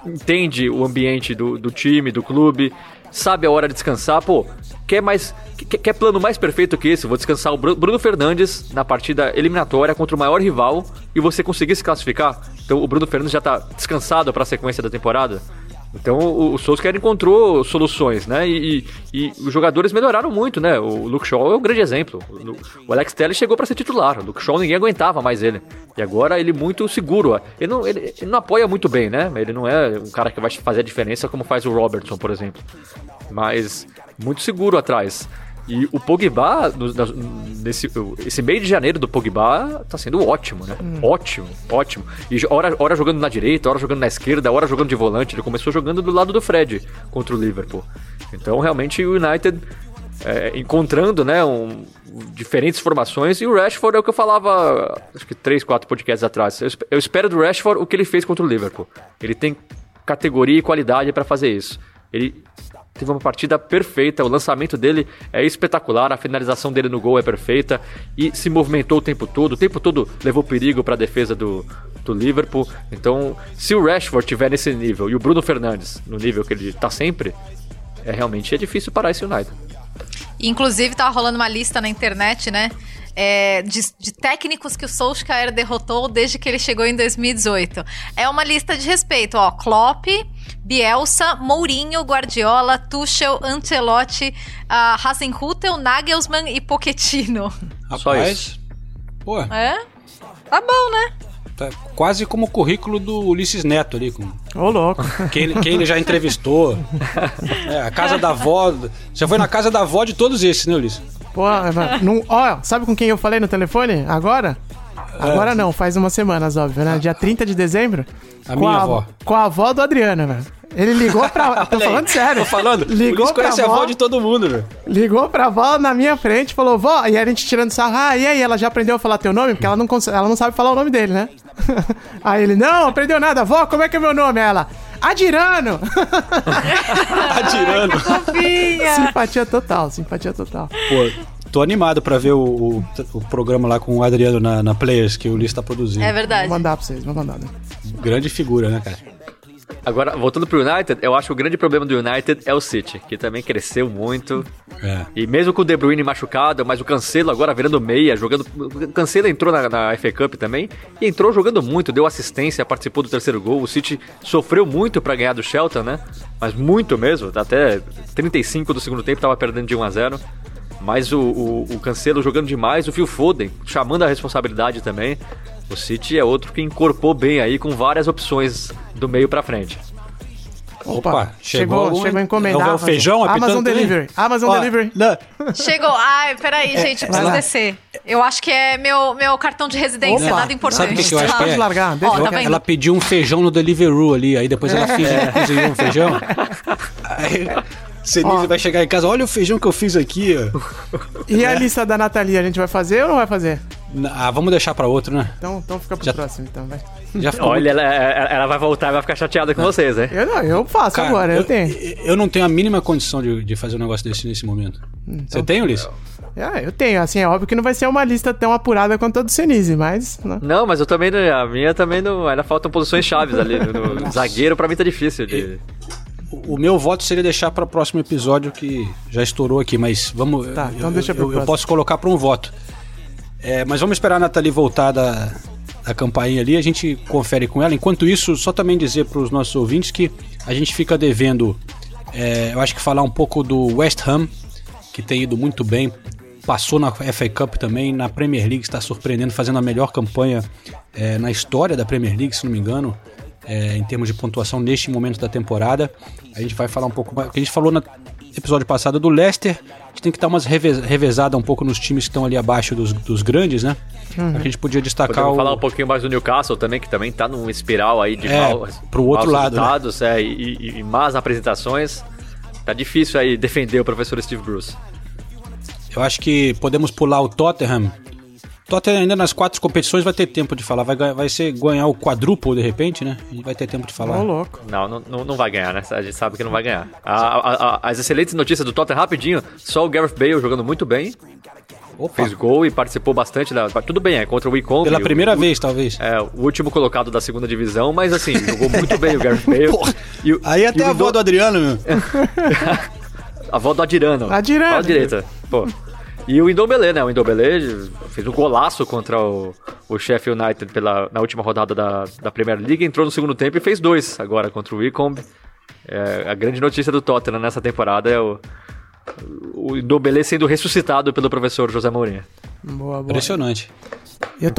entende o ambiente do time, do clube, sabe a hora de descansar. Pô, quer plano mais perfeito que esse? Vou descansar o Bruno Fernandes na partida eliminatória contra o maior rival e você conseguir se classificar? Então, o Bruno Fernandes já tá descansado pra sequência da temporada? Então o Solskjaer encontrou soluções, né? E os jogadores melhoraram muito, né? O Luke Shaw é um grande exemplo. O Alex Telles chegou para ser titular. O Luke Shaw ninguém aguentava mais ele. E agora ele muito seguro. Ele não apoia muito bem, né? Ele não é um cara que vai fazer a diferença como faz o Robertson, por exemplo. Mas muito seguro atrás. E o Pogba, esse meio de janeiro do Pogba tá sendo ótimo, né? Ótimo. E hora jogando na direita, hora jogando na esquerda, hora jogando de volante. Ele começou jogando do lado do Fred contra o Liverpool. Então, realmente, o United encontrando, né, diferentes formações. E o Rashford é o que eu falava, acho que 3-4 podcasts atrás. Eu espero do Rashford o que ele fez contra o Liverpool. Ele tem categoria e qualidade para fazer isso. Ele teve uma partida perfeita, o lançamento dele é espetacular, a finalização dele no gol é perfeita e se movimentou o tempo todo levou perigo para a defesa do Liverpool. Então, se o Rashford tiver nesse nível e o Bruno Fernandes no nível que ele está sempre, realmente é difícil parar esse United. Inclusive, tava rolando uma lista na internet, né? De técnicos que o Solskjaer derrotou desde que ele chegou em 2018. É uma lista de respeito, ó. Klopp, Bielsa, Mourinho, Guardiola, Tuchel, Ancelotti, Hasenhutel, Nagelsmann e Pochettino. Rapaz, pô. Tá bom, né? Tá quase como o currículo do Ulisses Neto ali. Ô, louco. Quem ele já entrevistou. A casa da avó. Já foi na casa da avó de todos esses, né, Ulisses? Pô, sabe com quem eu falei no telefone? Agora? Agora não, faz umas semanas, óbvio, né? Dia 30 de dezembro. A minha avó. Com a avó do Adriano, velho. Ele ligou pra... Tô falando sério. Tô falando. Ligou pra avó. A avó de todo mundo, velho. Ligou pra avó na minha frente, falou, vó... E aí a gente tirando sarro. Ah, e aí? Ela já aprendeu a falar teu nome? Porque ela não sabe falar o nome dele, né? Aí ele, não, aprendeu nada. Vó, como é que é meu nome? Aí ela... Adirano! Adirano. Simpatia total. Pô, tô animado pra ver o programa lá com o Adriano na Players, que o Ulisses tá produzindo. É verdade. Vou mandar pra vocês, vou mandar. Né? Grande figura, né, cara? Agora, voltando pro United, eu acho que o grande problema do United é o City, que também cresceu muito. É. E mesmo com o De Bruyne machucado, mas o Cancelo agora virando meia, jogando... O Cancelo entrou na FA Cup também, e entrou jogando muito, deu assistência, participou do terceiro gol. O City sofreu muito pra ganhar do Shelton, né? Mas muito mesmo, até 35 do segundo tempo tava perdendo de 1-0. Mas o Cancelo jogando demais, o Phil Foden chamando a responsabilidade também. O City é outro que encorpou bem aí com várias opções do meio pra frente. Opa, chegou a encomendar. É o feijão, Amazon Delivery. Não. Chegou. Ai, peraí, gente, eu preciso descer. Eu acho que é meu cartão de residência, nada importante. Sabe o que eu acho que é? Largar, tá ela pediu um feijão no Deliveroo ali, aí depois ela fingiu que cozinhou um feijão. Aí... Senise vai chegar em casa, olha o feijão que eu fiz aqui. Ó. E a lista da Natalia, a gente vai fazer ou não vai fazer? Vamos deixar pra outro, né? Então fica pro próximo, então. Vai. Já olha, muito... ela vai voltar e vai ficar chateada com vocês, né? Eu faço, cara, agora, eu tenho. Eu não tenho a mínima condição de fazer um negócio desse nesse momento. Então, você tem, Ulisses? Eu tenho, assim, é óbvio que não vai ser uma lista tão apurada quanto a do Senise, mas... Né? Não, mas eu também, a minha também não... Ainda faltam posições chaves ali, no zagueiro pra mim tá difícil de... O meu voto seria deixar para o próximo episódio, que já estourou aqui, mas vamos. Tá, então deixa pro eu posso colocar para um voto. Mas vamos esperar a Nathalie voltar da campainha ali, a gente confere com ela. Enquanto isso, só também dizer para os nossos ouvintes que a gente fica devendo, eu acho que falar um pouco do West Ham, que tem ido muito bem, passou na FA Cup também, na Premier League está surpreendendo, fazendo a melhor campanha na história da Premier League, se não me engano. Em termos de pontuação neste momento da temporada, a gente vai falar um pouco mais, porque a gente falou no episódio passado do Leicester, a gente tem que dar umas revezadas um pouco nos times que estão ali abaixo dos grandes, né? A gente podia destacar. Podemos falar um pouquinho mais do Newcastle também, que também está num espiral aí de pro outro lado, resultados, né? E más apresentações. Tá difícil aí defender o professor Steve Bruce. Eu acho que podemos pular o Tottenham. Tottenham ainda nas 4 competições vai ter tempo de falar. Vai ser ganhar o quadruplo de repente, né? A gente vai ter tempo de falar. Louco. Não vai ganhar, né? A gente sabe que não vai ganhar. As excelentes notícias do Tottenham, rapidinho. Só o Gareth Bale jogando muito bem. Opa. Fez gol e participou bastante da... Tudo bem, contra o Wycombe. Pela primeira vez, talvez. O último colocado da segunda divisão, mas assim, jogou muito bem o Gareth Bale. Porra, aí até a avó do Adriano, meu. A avó do Adirano. Adirano. A direita. Pô. E o Ndombele, né? O Ndombele fez um golaço contra o Sheffield United na última rodada da Premier League, entrou no segundo tempo e fez 2 agora contra o Wycombe. A grande notícia do Tottenham nessa temporada é o Ndombele sendo ressuscitado pelo professor José Mourinho. Boa. Impressionante. Eu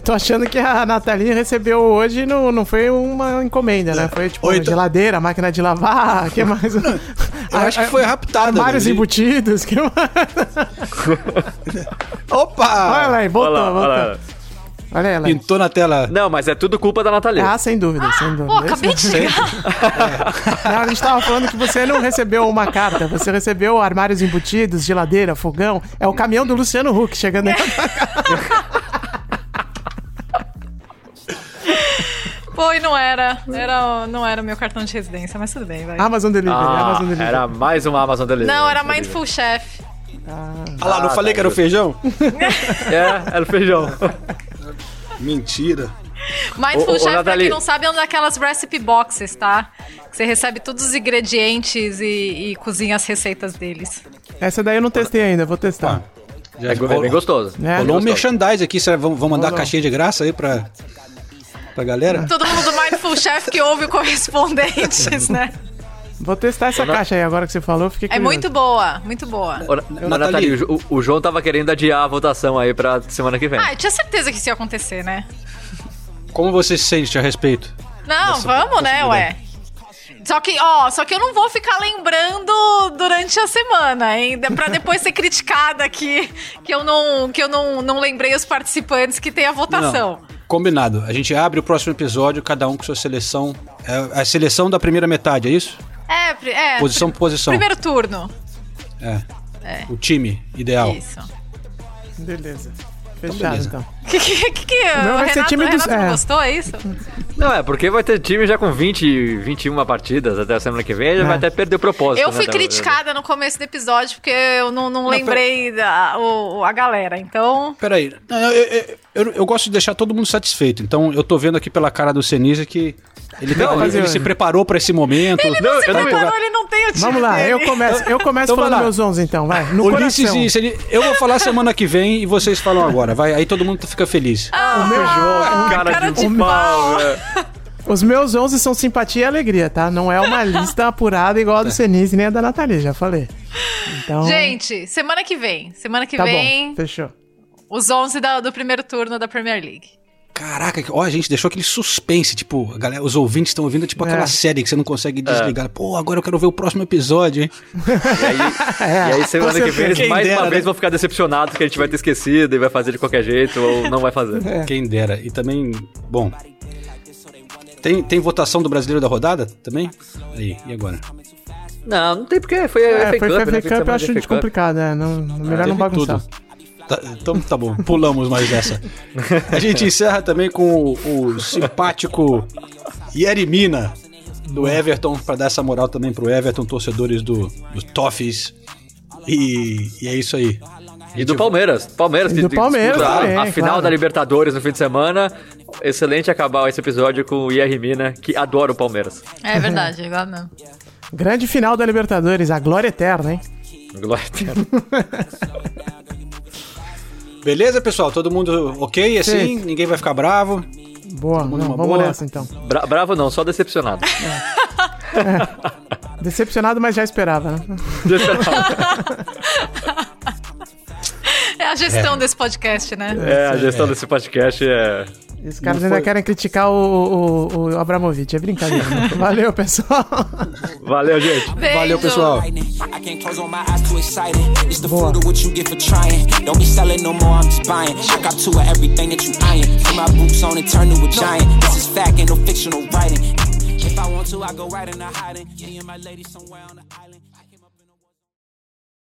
tô achando que a Nathalie recebeu hoje, não foi uma encomenda, né? Foi tipo geladeira, máquina de lavar, que mais? Não, eu acho que foi raptada. Armários embutidos, que mais? Opa! Olha lá, voltou. Olha ela. Pintou na tela. Não, mas é tudo culpa da Nathalie. Ah, sem dúvida. Pô, acabei de chegar. Não, a gente tava falando que você não recebeu uma carta, você recebeu armários embutidos, geladeira, fogão. É o caminhão do Luciano Huck chegando aí. Pô, e não Não era meu cartão de residência, mas tudo bem, vai. Amazon Delivery, Amazon Delivery. Era mais uma Amazon Delivery. Não, era Mindful Chef. Ah lá, não falei que era o feijão? Era o feijão. Mentira. Mindful Chef, pra quem não sabe, é uma daquelas recipe boxes, tá? Que você recebe todos os ingredientes e cozinha as receitas deles. Essa daí eu não testei ainda, vou testar. É bem gostoso. Rolou um merchandise aqui, vão mandar caixinha de graça aí pra galera? Todo mundo do Mindful Chef que ouve correspondentes, né? Vou testar essa caixa aí, agora que você falou, fiquei curioso. É muito boa, muito boa. Nathalie, o João tava querendo adiar a votação aí pra semana que vem. Ah, eu tinha certeza que isso ia acontecer, né? Como você se sente a respeito? Não, vamos, né, ué. Só que eu não vou ficar lembrando durante a semana, ainda pra depois ser criticada aqui, que eu não lembrei os participantes que tem a votação. Não. Combinado. A gente abre o próximo episódio, cada um com sua seleção. É a seleção da primeira metade, é isso? É. Posição por posição. Primeiro turno. É. O time ideal. Isso. Beleza. Fechado, então. O Renato não gostou, é isso? Não, é porque vai ter time já com 20, 21 partidas até a semana que vem, já vai até perder o propósito. Eu fui criticada no começo do episódio porque eu não lembrei a galera, então... Peraí, eu gosto de deixar todo mundo satisfeito, então eu tô vendo aqui pela cara do Senise que ele se preparou pra esse momento. Ele não tem o time. Vamos lá, eu começo então, falando meus 11 então, vai, no Ulisses coração. Eu vou falar semana que vem e vocês falam agora, vai, aí todo mundo fica feliz. O meu jogo, cara de pau, velho. Os meus 11 são simpatia e alegria, tá? Não é uma lista apurada igual a do Senise nem a da Nathalie, já falei. Então... Gente, semana que vem... Tá bom, fechou. Os 11 do primeiro turno da Premier League. Caraca, a gente deixou aquele suspense, tipo, a galera, os ouvintes estão ouvindo tipo aquela série que você não consegue desligar. Pô, agora eu quero ver o próximo episódio, hein? E aí semana que vem eles mais uma vez vão ficar decepcionados que a gente vai ter esquecido e vai fazer de qualquer jeito ou não vai fazer. Quem dera. E também, bom... Tem votação do Brasileiro da Rodada também? Aí, e agora? Não tem porque foi a FA Cup. Foi a FA Cup, eu acho complicado, né? Melhor não bagunçar. Então tá bom, pulamos mais essa. A gente encerra também com o simpático Yeremina do Everton, pra dar essa moral também pro Everton, torcedores do Toffees. E é isso aí. E do Palmeiras. Palmeiras, a final da Libertadores no fim de semana. Excelente acabar esse episódio com o Yeremina, que adora o Palmeiras. É verdade, igual mesmo. Grande final da Libertadores, a glória eterna, hein? Glória eterna. Beleza, pessoal? Todo mundo ok assim? Sim. Ninguém vai ficar bravo? Boa, vamos nessa então. Bravo não, só decepcionado. Decepcionado, mas já esperava, né? É a gestão desse podcast, né? A gestão desse podcast é... Esses caras ainda querem criticar o Abramovich, é brincadeira. Né? Valeu, pessoal. Valeu, gente. Beijo. Valeu, pessoal. Boa. Boa.